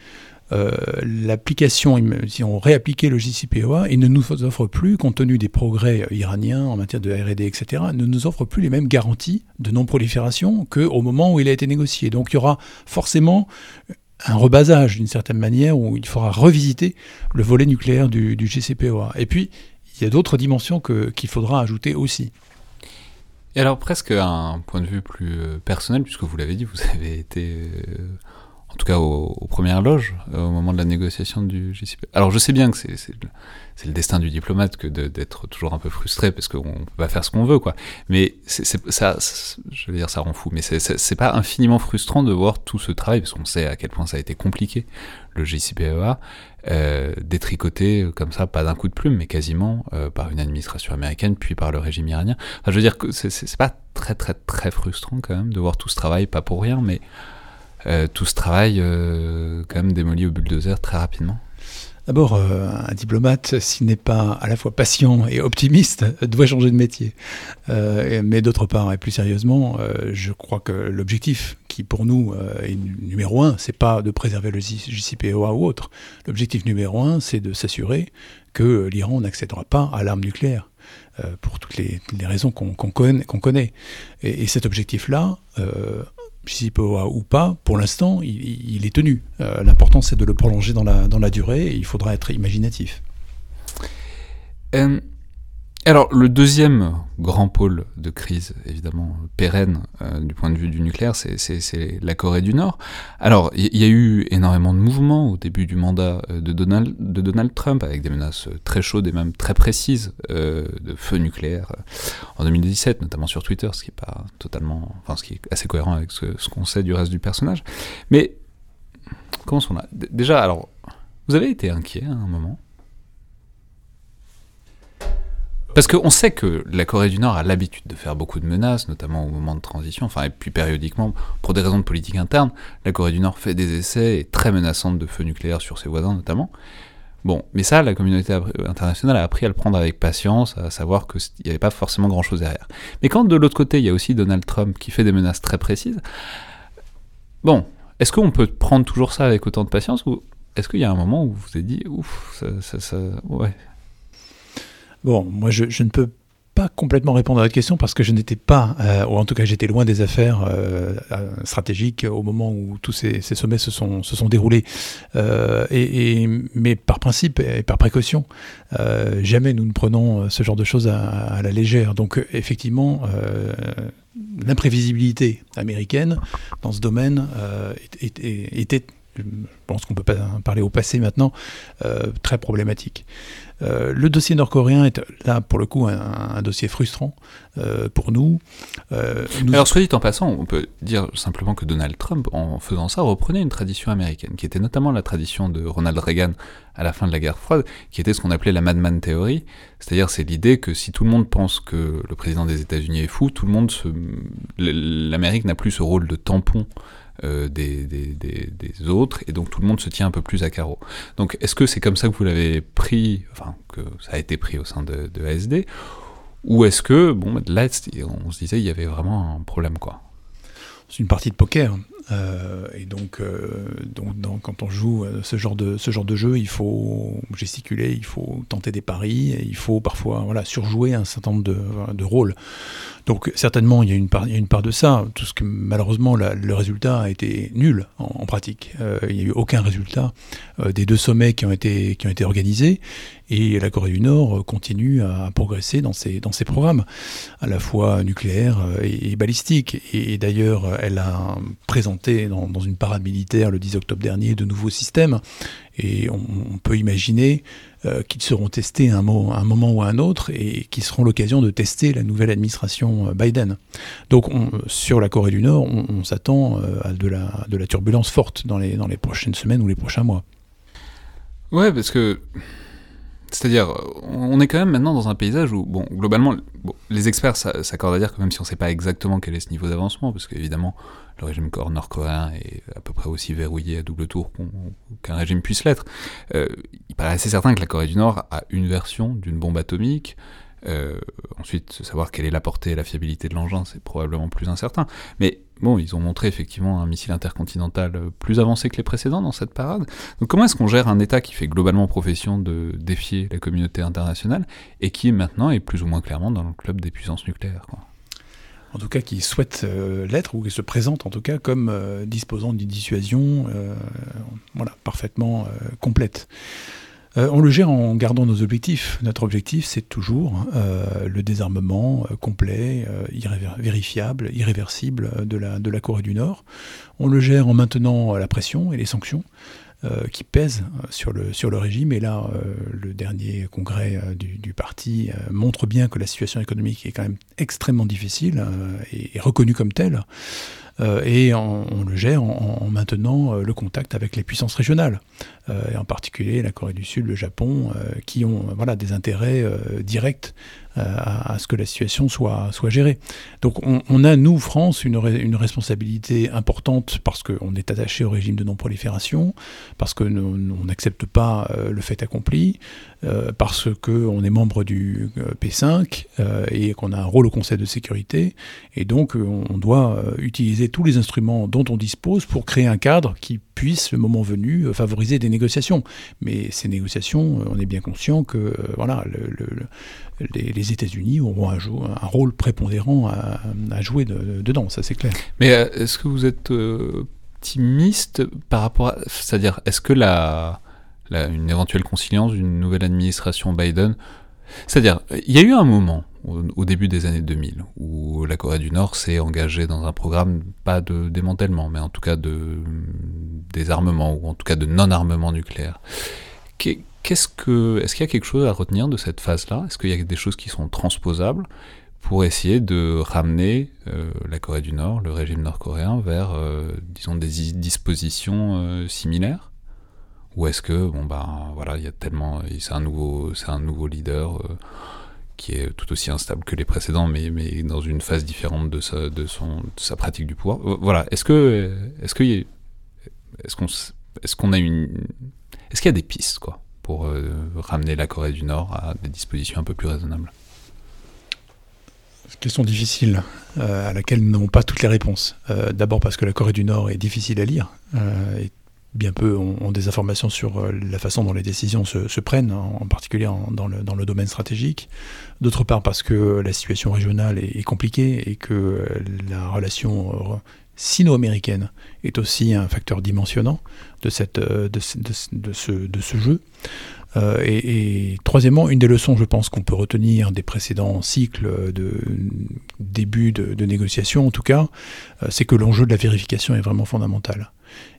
euh, l'application, si on réappliquait le J C P O A, il ne nous offre plus, compte tenu des progrès iraniens en matière de R et D, et cetera, ne nous offre plus les mêmes garanties de non-prolifération qu'au moment où il a été négocié. Donc il y aura forcément un rebasage d'une certaine manière où il faudra revisiter le volet nucléaire du, du J C P O A. Et puis, il y a d'autres dimensions que, qu'il faudra ajouter aussi. Et alors, presque à un point de vue plus personnel, puisque vous l'avez dit, vous avez été, euh, en tout cas aux, aux premières loges, euh, au moment de la négociation du J C P O A. Alors, je sais bien que c'est, c'est, le, c'est le destin du diplomate que de, d'être toujours un peu frustré parce qu'on ne peut pas faire ce qu'on veut, quoi. Mais c'est, c'est, ça, c'est, je veux dire, ça rend fou, mais c'est, c'est, c'est pas infiniment frustrant de voir tout ce travail, parce qu'on sait à quel point ça a été compliqué, le J C P O A, euh, détricoté comme ça, pas d'un coup de plume, mais quasiment euh, par une administration américaine, puis par le régime iranien. Enfin, je veux dire que c'est, c'est, c'est pas très, très, très frustrant quand même de voir tout ce travail, pas pour rien, mais Euh, tout ce travail euh, quand même démoli au bulldozer très rapidement. D'abord, euh, un diplomate, s'il n'est pas à la fois patient et optimiste, doit changer de métier. Euh, mais d'autre part, et plus sérieusement, euh, je crois que l'objectif qui, pour nous, euh, est numéro un, c'est pas de préserver le J C P O A ou autre. L'objectif numéro un, c'est de s'assurer que l'Iran n'accédera pas à l'arme nucléaire, euh, pour toutes les, les raisons qu'on, qu'on connaît. Qu'on connaît. Et, et cet objectif-là, euh, J C P O A ou pas, pour l'instant, il, il est tenu. Euh, l'important, c'est de le prolonger dans la, dans la durée, et il faudra être imaginatif. Euh, alors, le deuxième grand pôle de crise, évidemment, pérenne, euh, du point de vue du nucléaire, c'est, c'est, c'est la Corée du Nord. Alors, il y, y a eu énormément de mouvements au début du mandat de Donald, de Donald Trump, avec des menaces très chaudes et même très précises euh, de feu nucléaire en deux mille dix-sept, notamment sur Twitter, ce qui est pas totalement, enfin, ce qui est assez cohérent avec ce, ce qu'on sait du reste du personnage. Mais, comment on a déjà, alors, vous avez été inquiet à un moment ? Parce qu'on sait que la Corée du Nord a l'habitude de faire beaucoup de menaces, notamment au moment de transition, enfin, et puis périodiquement, pour des raisons de politique interne, la Corée du Nord fait des essais et très menaçante de feu nucléaire sur ses voisins notamment. Bon, mais ça, la communauté internationale a appris à le prendre avec patience, à savoir qu'il n'y avait pas forcément grand-chose derrière. Mais quand de l'autre côté, il y a aussi Donald Trump qui fait des menaces très précises, bon, est-ce qu'on peut prendre toujours ça avec autant de patience, ou est-ce qu'il y a un moment où vous vous êtes dit, ouf, ça, ça, ça ouais. Bon, moi, je, je ne peux pas complètement répondre à votre question parce que je n'étais pas, euh, ou en tout cas, j'étais loin des affaires euh, stratégiques au moment où tous ces, ces sommets se sont, se sont déroulés. Euh, et, et, mais par principe et par précaution, euh, jamais nous ne prenons ce genre de choses à, à la légère. Donc, effectivement, euh, l'imprévisibilité américaine dans ce domaine euh, était, était, je pense qu'on ne peut pas parler au passé maintenant, euh, très problématique. Euh, le dossier nord-coréen est là, pour le coup, un, un dossier frustrant euh, pour nous. Euh, nous. Alors, soit dit en passant, on peut dire simplement que Donald Trump, en faisant ça, reprenait une tradition américaine, qui était notamment la tradition de Ronald Reagan à la fin de la guerre froide, qui était ce qu'on appelait la Madman Theory, c'est-à-dire c'est l'idée que si tout le monde pense que le président des États-Unis est fou, tout le monde se... l'Amérique n'a plus ce rôle de tampon euh, des, des, des, des autres, et donc tout le monde se tient un peu plus à carreau. Donc est-ce que c'est comme ça que vous l'avez pris, enfin que ça a été pris au sein de, de A S D, ou est-ce que, bon, là on se disait il y avait vraiment un problème, quoi? C'est une partie de poker. Euh, et donc, euh, donc dans, quand on joue euh, ce genre de ce genre de jeu, il faut gesticuler, il faut tenter des paris, et il faut parfois voilà surjouer un certain nombre de, de rôles. Donc certainement il y a une part, il y a une part de ça. Tout ce que malheureusement la, le résultat a été nul en, en pratique. Euh, il n'y a eu aucun résultat euh, des deux sommets qui ont été qui ont été organisés. Et la Corée du Nord continue à progresser dans ses, dans ses programmes, à la fois nucléaires et, et balistiques. Et, et d'ailleurs, elle a présenté dans, dans une parade militaire le dix octobre dernier de nouveaux systèmes. Et on, on peut imaginer euh, qu'ils seront testés à un, mo- un moment ou à un autre et qu'ils seront l'occasion de tester la nouvelle administration Biden. Donc on, sur la Corée du Nord, on, on s'attend à de la, à de la turbulence forte dans les, dans les prochaines semaines ou les prochains mois. Ouais, parce que... C'est-à-dire, on est quand même maintenant dans un paysage où, bon, globalement, bon, les experts s'accordent à dire que même si on ne sait pas exactement quel est ce niveau d'avancement, parce qu'évidemment, le régime nord-coréen est à peu près aussi verrouillé à double tour qu'un régime puisse l'être, euh, il paraît assez certain que la Corée du Nord a une version d'une bombe atomique. Euh, ensuite, savoir quelle est la portée et la fiabilité de l'engin, c'est probablement plus incertain. Mais bon, ils ont montré effectivement un missile intercontinental plus avancé que les précédents dans cette parade. Donc comment est-ce qu'on gère un État qui fait globalement profession de défier la communauté internationale et qui maintenant est plus ou moins clairement dans le club des puissances nucléaires, quoi ? En tout cas, qui souhaite euh, l'être, ou qui se présente en tout cas comme euh, disposant d'une dissuasion euh, voilà, parfaitement euh, complète. Euh, on le gère en gardant nos objectifs. Notre objectif, c'est toujours euh, le désarmement euh, complet, euh, irréver- vérifiable, irréversible euh, de la, de la Corée du Nord. On le gère en maintenant euh, la pression et les sanctions euh, qui pèsent sur le, sur le régime. Et là, euh, le dernier congrès euh, du, du parti euh, montre bien que la situation économique est quand même extrêmement difficile euh, et, et reconnue comme telle. Euh, et on, on le gère en, en maintenant euh, le contact avec les puissances régionales, euh, et en particulier la Corée du Sud, le Japon, euh, qui ont voilà, des intérêts euh, directs euh, à, à ce que la situation soit, soit gérée. Donc on, on a, nous, France, une, une responsabilité importante parce qu'on est attaché au régime de non-prolifération, parce qu'on n'accepte pas euh, le fait accompli, euh, parce qu'on est membre du euh, P cinq euh, et qu'on a un rôle au Conseil de sécurité, et donc on, on doit euh, utiliser tous les instruments dont on dispose pour créer un cadre qui puisse, le moment venu, favoriser des négociations. Mais ces négociations, on est bien conscient que euh, voilà, le, le, les, les États-Unis auront un, jou- un rôle prépondérant à, à jouer de, de, dedans, ça c'est clair. Mais euh, est-ce que vous êtes euh, optimiste par rapport à... C'est-à-dire, est-ce que la, la, une éventuelle conciliance d'une nouvelle administration Biden... C'est-à-dire, il y a eu un moment, au début des années deux mille, où la Corée du Nord s'est engagée dans un programme, pas de démantèlement, mais en tout cas de désarmement, ou en tout cas de non-armement nucléaire. Qu'est-ce que, est-ce qu'il y a quelque chose à retenir de cette phase-là ? Est-ce qu'il y a des choses qui sont transposables pour essayer de ramener euh, la Corée du Nord, le régime nord-coréen, vers, euh, disons, des dispositions euh, similaires ? Ou est-ce que bon ben voilà il y a tellement c'est un nouveau c'est un nouveau leader euh, qui est tout aussi instable que les précédents mais mais dans une phase différente de sa de son de sa pratique du pouvoir, voilà, est-ce que est-ce que y a, est-ce qu'on est-ce qu'on a une est-ce qu'il y a des pistes quoi pour euh, ramener la Corée du Nord à des dispositions un peu plus raisonnables? Question difficile euh, à laquelle nous n'avons pas toutes les réponses, euh, d'abord parce que la Corée du Nord est difficile à lire euh, et bien peu ont, ont des informations sur la façon dont les décisions se, se prennent, en, en particulier en, dans, le, dans le domaine stratégique. D'autre part parce que la situation régionale est, est compliquée et que la relation sino-américaine est aussi un facteur dimensionnant de, cette, de, de, de, ce, de ce jeu. Euh, et, et troisièmement, une des leçons, je pense, qu'on peut retenir des précédents cycles de début de, de négociation, en tout cas, euh, c'est que l'enjeu de la vérification est vraiment fondamental.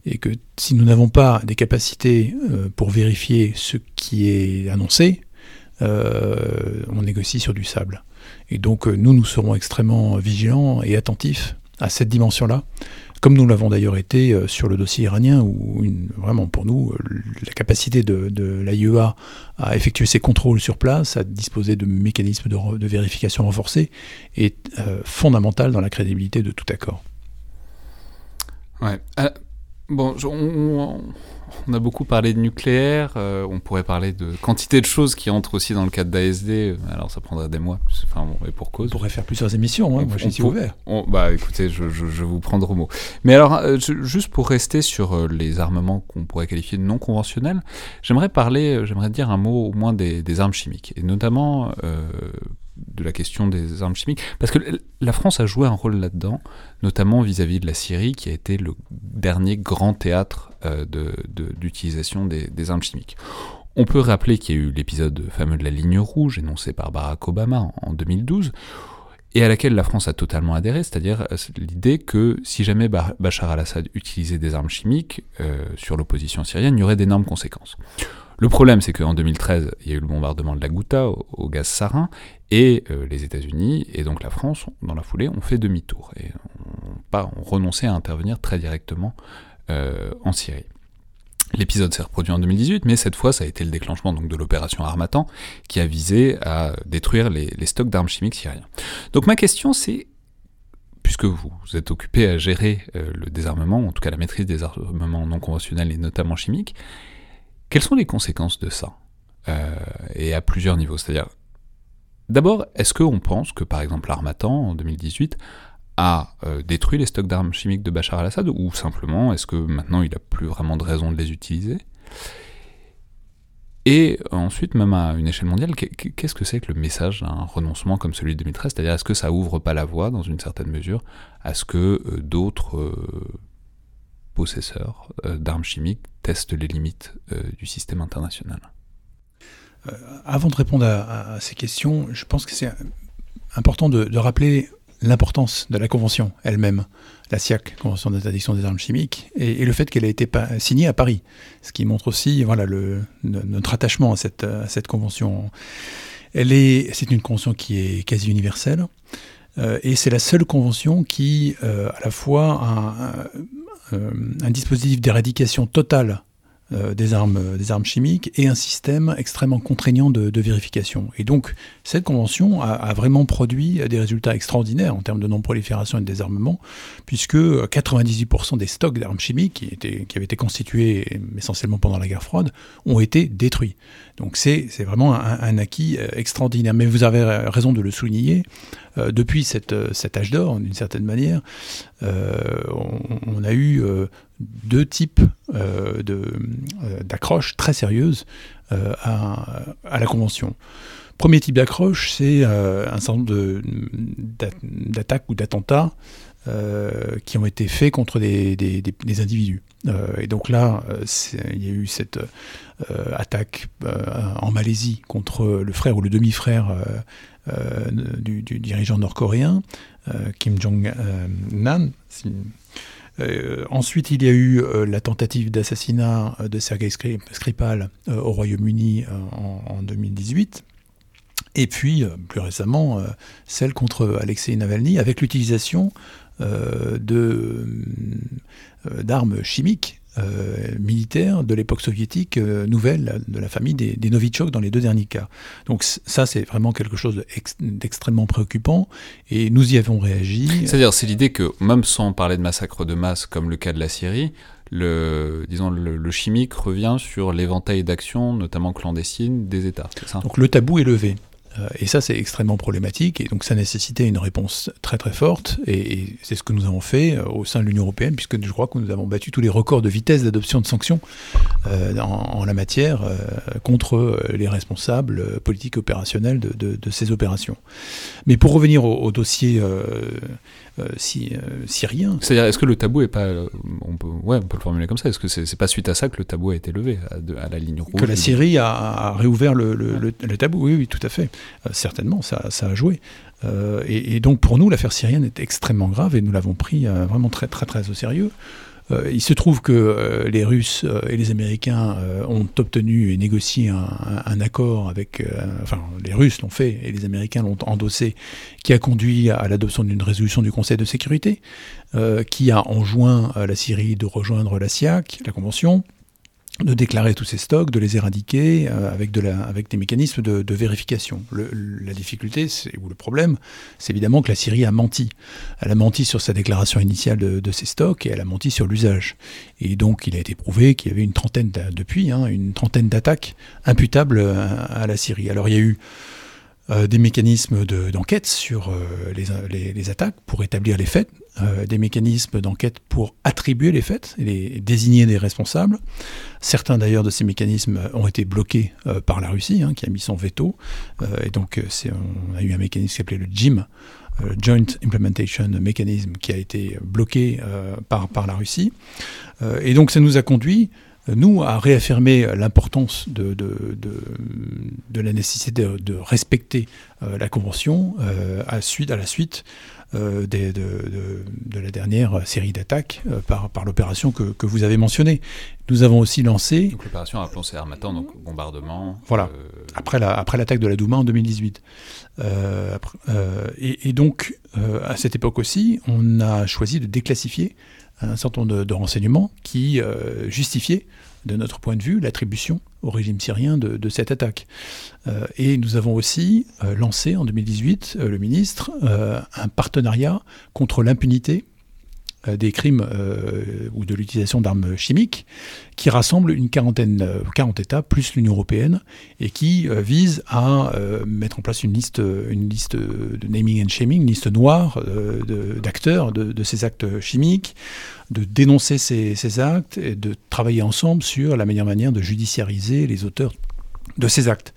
et que si nous n'avons pas des capacités euh, pour vérifier ce qui est annoncé, euh, on négocie sur du sable. Et donc euh, nous, nous serons extrêmement vigilants et attentifs à cette dimension-là, comme nous l'avons d'ailleurs été euh, sur le dossier iranien, où une, vraiment pour nous, euh, la capacité de, de l'A I E A à effectuer ses contrôles sur place, à disposer de mécanismes de, re, de vérification renforcés, est euh, fondamentale dans la crédibilité de tout accord. Ouais. Euh, bon, on, on a beaucoup parlé de nucléaire, euh, on pourrait parler de quantité de choses qui entrent aussi dans le cadre d'A S D, alors ça prendrait des mois, enfin, bon, et pour cause. On pourrait faire plusieurs émissions, hein, moi je suis ouvert. On, bah écoutez, je, je, je vous prendre au mot. Mais alors, euh, je, juste pour rester sur euh, les armements qu'on pourrait qualifier de non conventionnels, j'aimerais parler, euh, j'aimerais dire un mot au moins des, des armes chimiques, et notamment euh, de la question des armes chimiques, parce que la France a joué un rôle là-dedans, notamment vis-à-vis de la Syrie, qui a été le dernier grand théâtre euh, de, de, d'utilisation des, des armes chimiques. On peut rappeler qu'il y a eu l'épisode fameux de la ligne rouge, énoncé par Barack Obama en, en deux mille douze, et à laquelle la France a totalement adhéré, c'est-à-dire l'idée que si jamais Bachar al-Assad utilisait des armes chimiques euh, sur l'opposition syrienne, il y aurait d'énormes conséquences. Le problème, c'est qu'en deux mille treize, il y a eu le bombardement de la Ghouta au, au gaz sarin, et euh, les États-Unis, et donc la France, dans la foulée, ont fait demi-tour, et ont on, on renoncé à intervenir très directement euh, en Syrie. L'épisode s'est reproduit en deux mille dix-huit, mais cette fois, ça a été le déclenchement donc, de l'opération Armatan, qui a visé à détruire les, les stocks d'armes chimiques syriens. Donc ma question, c'est, puisque vous êtes occupé à gérer euh, le désarmement, en tout cas la maîtrise des armements non conventionnels et notamment chimiques, quelles sont les conséquences de ça euh, et à plusieurs niveaux, c'est-à-dire, d'abord, est-ce qu'on pense que, par exemple, l'Armatan, en deux mille dix-huit, a euh, détruit les stocks d'armes chimiques de Bachar al-Assad, ou simplement, est-ce que maintenant, il n'a plus vraiment de raison de les utiliser ? Et ensuite, même à une échelle mondiale, qu'est-ce que c'est que le message d'un renoncement comme celui de deux mille treize ? C'est-à-dire, est-ce que ça ouvre pas la voie, dans une certaine mesure, à ce que euh, d'autres... Euh, possesseurs d'armes chimiques testent les limites euh, du système international. Euh, avant de répondre à, à ces questions, je pense que c'est important de, de rappeler l'importance de la Convention elle-même, la C I A C, Convention d'interdiction des armes chimiques, et, et le fait qu'elle a été pa- signée à Paris, ce qui montre aussi voilà, le, notre attachement à cette, à cette Convention. Elle est, c'est une Convention qui est quasi universelle, euh, et c'est la seule Convention qui, euh, à la fois, a... a Euh, un dispositif d'éradication totale euh, des armes, euh, des armes chimiques et un système extrêmement contraignant de, de vérification. Et donc, cette convention a, a vraiment produit des résultats extraordinaires en termes de non-prolifération et de désarmement, puisque quatre-vingt-dix-huit pour cent des stocks d'armes chimiques qui, étaient, qui avaient été constitués essentiellement pendant la guerre froide ont été détruits. Donc c'est, c'est vraiment un, un acquis extraordinaire. Mais vous avez raison de le souligner. Euh, depuis cette, cet âge d'or, d'une certaine manière, euh, on, on a eu euh, deux types euh, de, euh, d'accroches très sérieuses euh, à, à la Convention. Premier type d'accroche, c'est euh, un certain nombre de, d'attaques ou d'attentats euh, qui ont été faits contre des, des, des, des individus. Euh, et donc là, il y a eu cette euh, attaque euh, en Malaisie contre le frère ou le demi-frère euh, Euh, du, du dirigeant nord-coréen, euh, Kim Jong-nam. Euh, ensuite, il y a eu euh, la tentative d'assassinat de Sergei Skripal euh, au Royaume-Uni euh, en, en deux mille dix-huit. Et puis, euh, plus récemment, euh, celle contre Alexei Navalny, avec l'utilisation euh, de, euh, d'armes chimiques Euh, militaire de l'époque soviétique euh, nouvelle, de la famille des, des Novichok dans les deux derniers cas. Donc c- ça, c'est vraiment quelque chose d'extrêmement préoccupant, et nous y avons réagi. C'est-à-dire, c'est l'idée que, même sans parler de massacre de masse, comme le cas de la Syrie, le, disons, le, le chimique revient sur l'éventail d'actions, notamment clandestines, des États. C'est ça ? Donc le tabou est levé. Et ça, c'est extrêmement problématique, et donc ça nécessitait une réponse très très forte, et, et c'est ce que nous avons fait au sein de l'Union européenne, puisque je crois que nous avons battu tous les records de vitesse d'adoption de sanctions euh, en, en la matière euh, contre les responsables euh, politiques opérationnels de, de, de ces opérations. Mais pour revenir au, au dossier euh, euh, si, euh, syrien... C'est-à-dire, est-ce que le tabou n'est pas... On peut, ouais, on peut le formuler comme ça. Est-ce que c'est, c'est pas suite à ça que le tabou a été levé, à, à la ligne rouge ? Que la Syrie a, a réouvert le, le, le, le tabou, oui, oui, tout à fait. Euh, certainement, ça, ça a joué. Euh, et, et donc, pour nous, l'affaire syrienne est extrêmement grave, et nous l'avons pris euh, vraiment très, très, très au sérieux. Euh, il se trouve que euh, les Russes euh, et les Américains euh, ont obtenu et négocié un, un, un accord avec... Euh, enfin, les Russes l'ont fait et les Américains l'ont endossé, qui a conduit à, à l'adoption d'une résolution du Conseil de sécurité, euh, qui a enjoint à la Syrie de rejoindre la SIAC, la Convention, de déclarer tous ces stocks, de les éradiquer euh, avec, de la, avec des mécanismes de, de vérification. Le, la difficulté, c'est, ou le problème, c'est évidemment que la Syrie a menti. Elle a menti sur sa déclaration initiale de, de ses stocks et elle a menti sur l'usage. Et donc, il a été prouvé qu'il y avait une trentaine, depuis, hein, une trentaine d'attaques imputables à, à la Syrie. Alors, il y a eu euh, des mécanismes de, d'enquête sur euh, les, les, les attaques pour établir les faits, Euh, des mécanismes d'enquête pour attribuer les faits et les, désigner des responsables. Certains d'ailleurs de ces mécanismes ont été bloqués euh, par la Russie, hein, qui a mis son veto. Euh, et donc c'est, on a eu un mécanisme qui s'appelait le J I M, euh, Joint Implementation Mechanism, qui a été bloqué euh, par, par la Russie. Euh, et donc ça nous a conduit, nous, à réaffirmer l'importance de, de, de, de la nécessité de, de respecter euh, la Convention euh, à, suite, à la suite Euh, des, de, de, de la dernière série d'attaques euh, par, par l'opération que, que vous avez mentionnée. Nous avons aussi lancé... Donc l'opération Plan Armatan, donc bombardement... Voilà, euh... après, la, après l'attaque de la Douma en deux mille dix-huit. Euh, après, euh, et, et donc, euh, à cette époque aussi, on a choisi de déclassifier un certain nombre de, de renseignements qui euh, justifiaient, de notre point de vue, l'attribution au régime syrien de, de cette attaque. Euh, et nous avons aussi euh, lancé en deux mille dix-huit, euh, le ministre, euh, un partenariat contre l'impunité euh, des crimes euh, ou de l'utilisation d'armes chimiques, qui rassemble une quarantaine, euh, quarante États, plus l'Union européenne, et qui euh, vise à euh, mettre en place une liste, une liste de naming and shaming, une liste noire euh, de, d'acteurs de, de ces actes chimiques, de dénoncer ces, ces actes et de travailler ensemble sur la meilleure manière de judiciariser les auteurs de ces actes.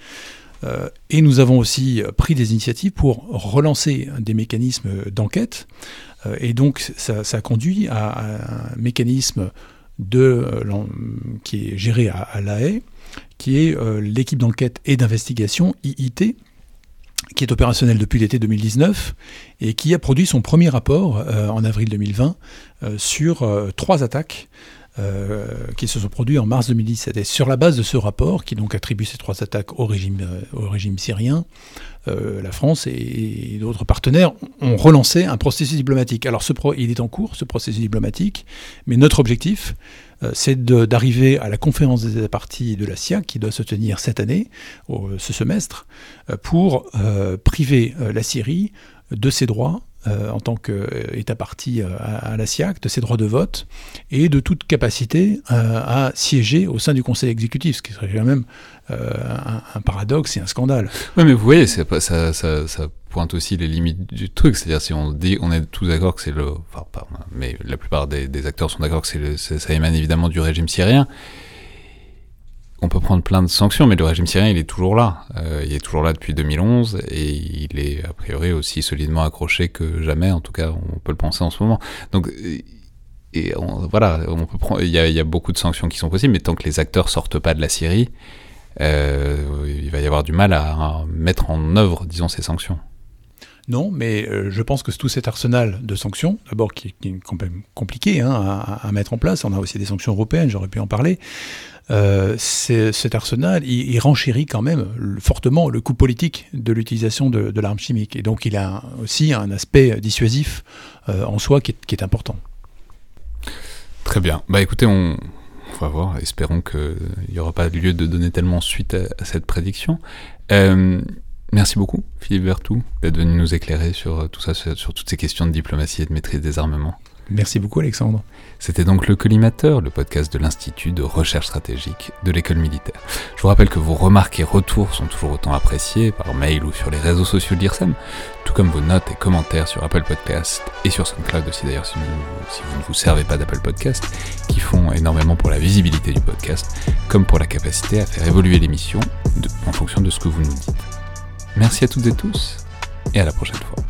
Euh, et nous avons aussi pris des initiatives pour relancer des mécanismes d'enquête. Euh, et donc, ça, ça conduit à, à un mécanisme de, euh, qui est géré à, à l'A E, qui est euh, l'équipe d'enquête et d'investigation, I I T, qui est opérationnel depuis l'été deux mille dix-neuf et qui a produit son premier rapport euh, en avril deux mille vingt euh, sur euh, trois attaques euh, qui se sont produites en mars deux mille dix-sept. Et sur la base de ce rapport, qui donc attribue ces trois attaques au régime, euh, au régime syrien, euh, la France et, et d'autres partenaires ont relancé un processus diplomatique. Alors ce pro- il est en cours, ce processus diplomatique, mais notre objectif, c'est de, d'arriver à la conférence des parties de la SIAC, qui doit se tenir cette année, au, ce semestre, pour euh, priver la Syrie de ses droits euh, en tant qu'État partie à, à la SIAC, de ses droits de vote, et de toute capacité euh, à siéger au sein du Conseil exécutif, ce qui serait quand même euh, un, un paradoxe et un scandale. Oui, mais vous voyez, c'est pas, ça... ça, ça... pointe aussi les limites du truc, c'est-à-dire si on dit, on est tous d'accord que c'est le, enfin, pardon, mais la plupart des, des acteurs sont d'accord que c'est le, c'est, ça émane évidemment du régime syrien. On peut prendre plein de sanctions, mais le régime syrien, il est toujours là. Euh, il est toujours là depuis deux mille onze et il est a priori aussi solidement accroché que jamais. En tout cas, on peut le penser en ce moment. Donc et on, voilà, on peut prendre. Il y a, il y a beaucoup de sanctions qui sont possibles, mais tant que les acteurs sortent pas de la Syrie, euh, il va y avoir du mal à, à mettre en œuvre, disons, ces sanctions. Non, mais je pense que tout cet arsenal de sanctions, d'abord qui est compliqué hein, à, à mettre en place, on a aussi des sanctions européennes, j'aurais pu en parler, euh, c'est, cet arsenal, il, il renchérit quand même fortement le coût politique de l'utilisation de, de l'arme chimique. Et donc il a aussi un aspect dissuasif euh, en soi qui est, qui est important. Très bien. Bah écoutez, on, on va voir, espérons qu'il n'y aura pas lieu de donner tellement suite à, à cette prédiction. Euh, Merci beaucoup, Philippe Berthoud, d'être venu nous éclairer sur tout ça, sur toutes ces questions de diplomatie et de maîtrise des armements. Merci beaucoup, Alexandre. C'était donc le Collimateur, le podcast de l'Institut de Recherche Stratégique de l'École Militaire. Je vous rappelle que vos remarques et retours sont toujours autant appréciés par mail ou sur les réseaux sociaux de l'I R S E M, tout comme vos notes et commentaires sur Apple Podcasts et sur SoundCloud aussi d'ailleurs si vous, si vous ne vous servez pas d'Apple Podcasts, qui font énormément pour la visibilité du podcast, comme pour la capacité à faire évoluer l'émission de, en fonction de ce que vous nous dites. Merci à toutes et tous, et à la prochaine fois.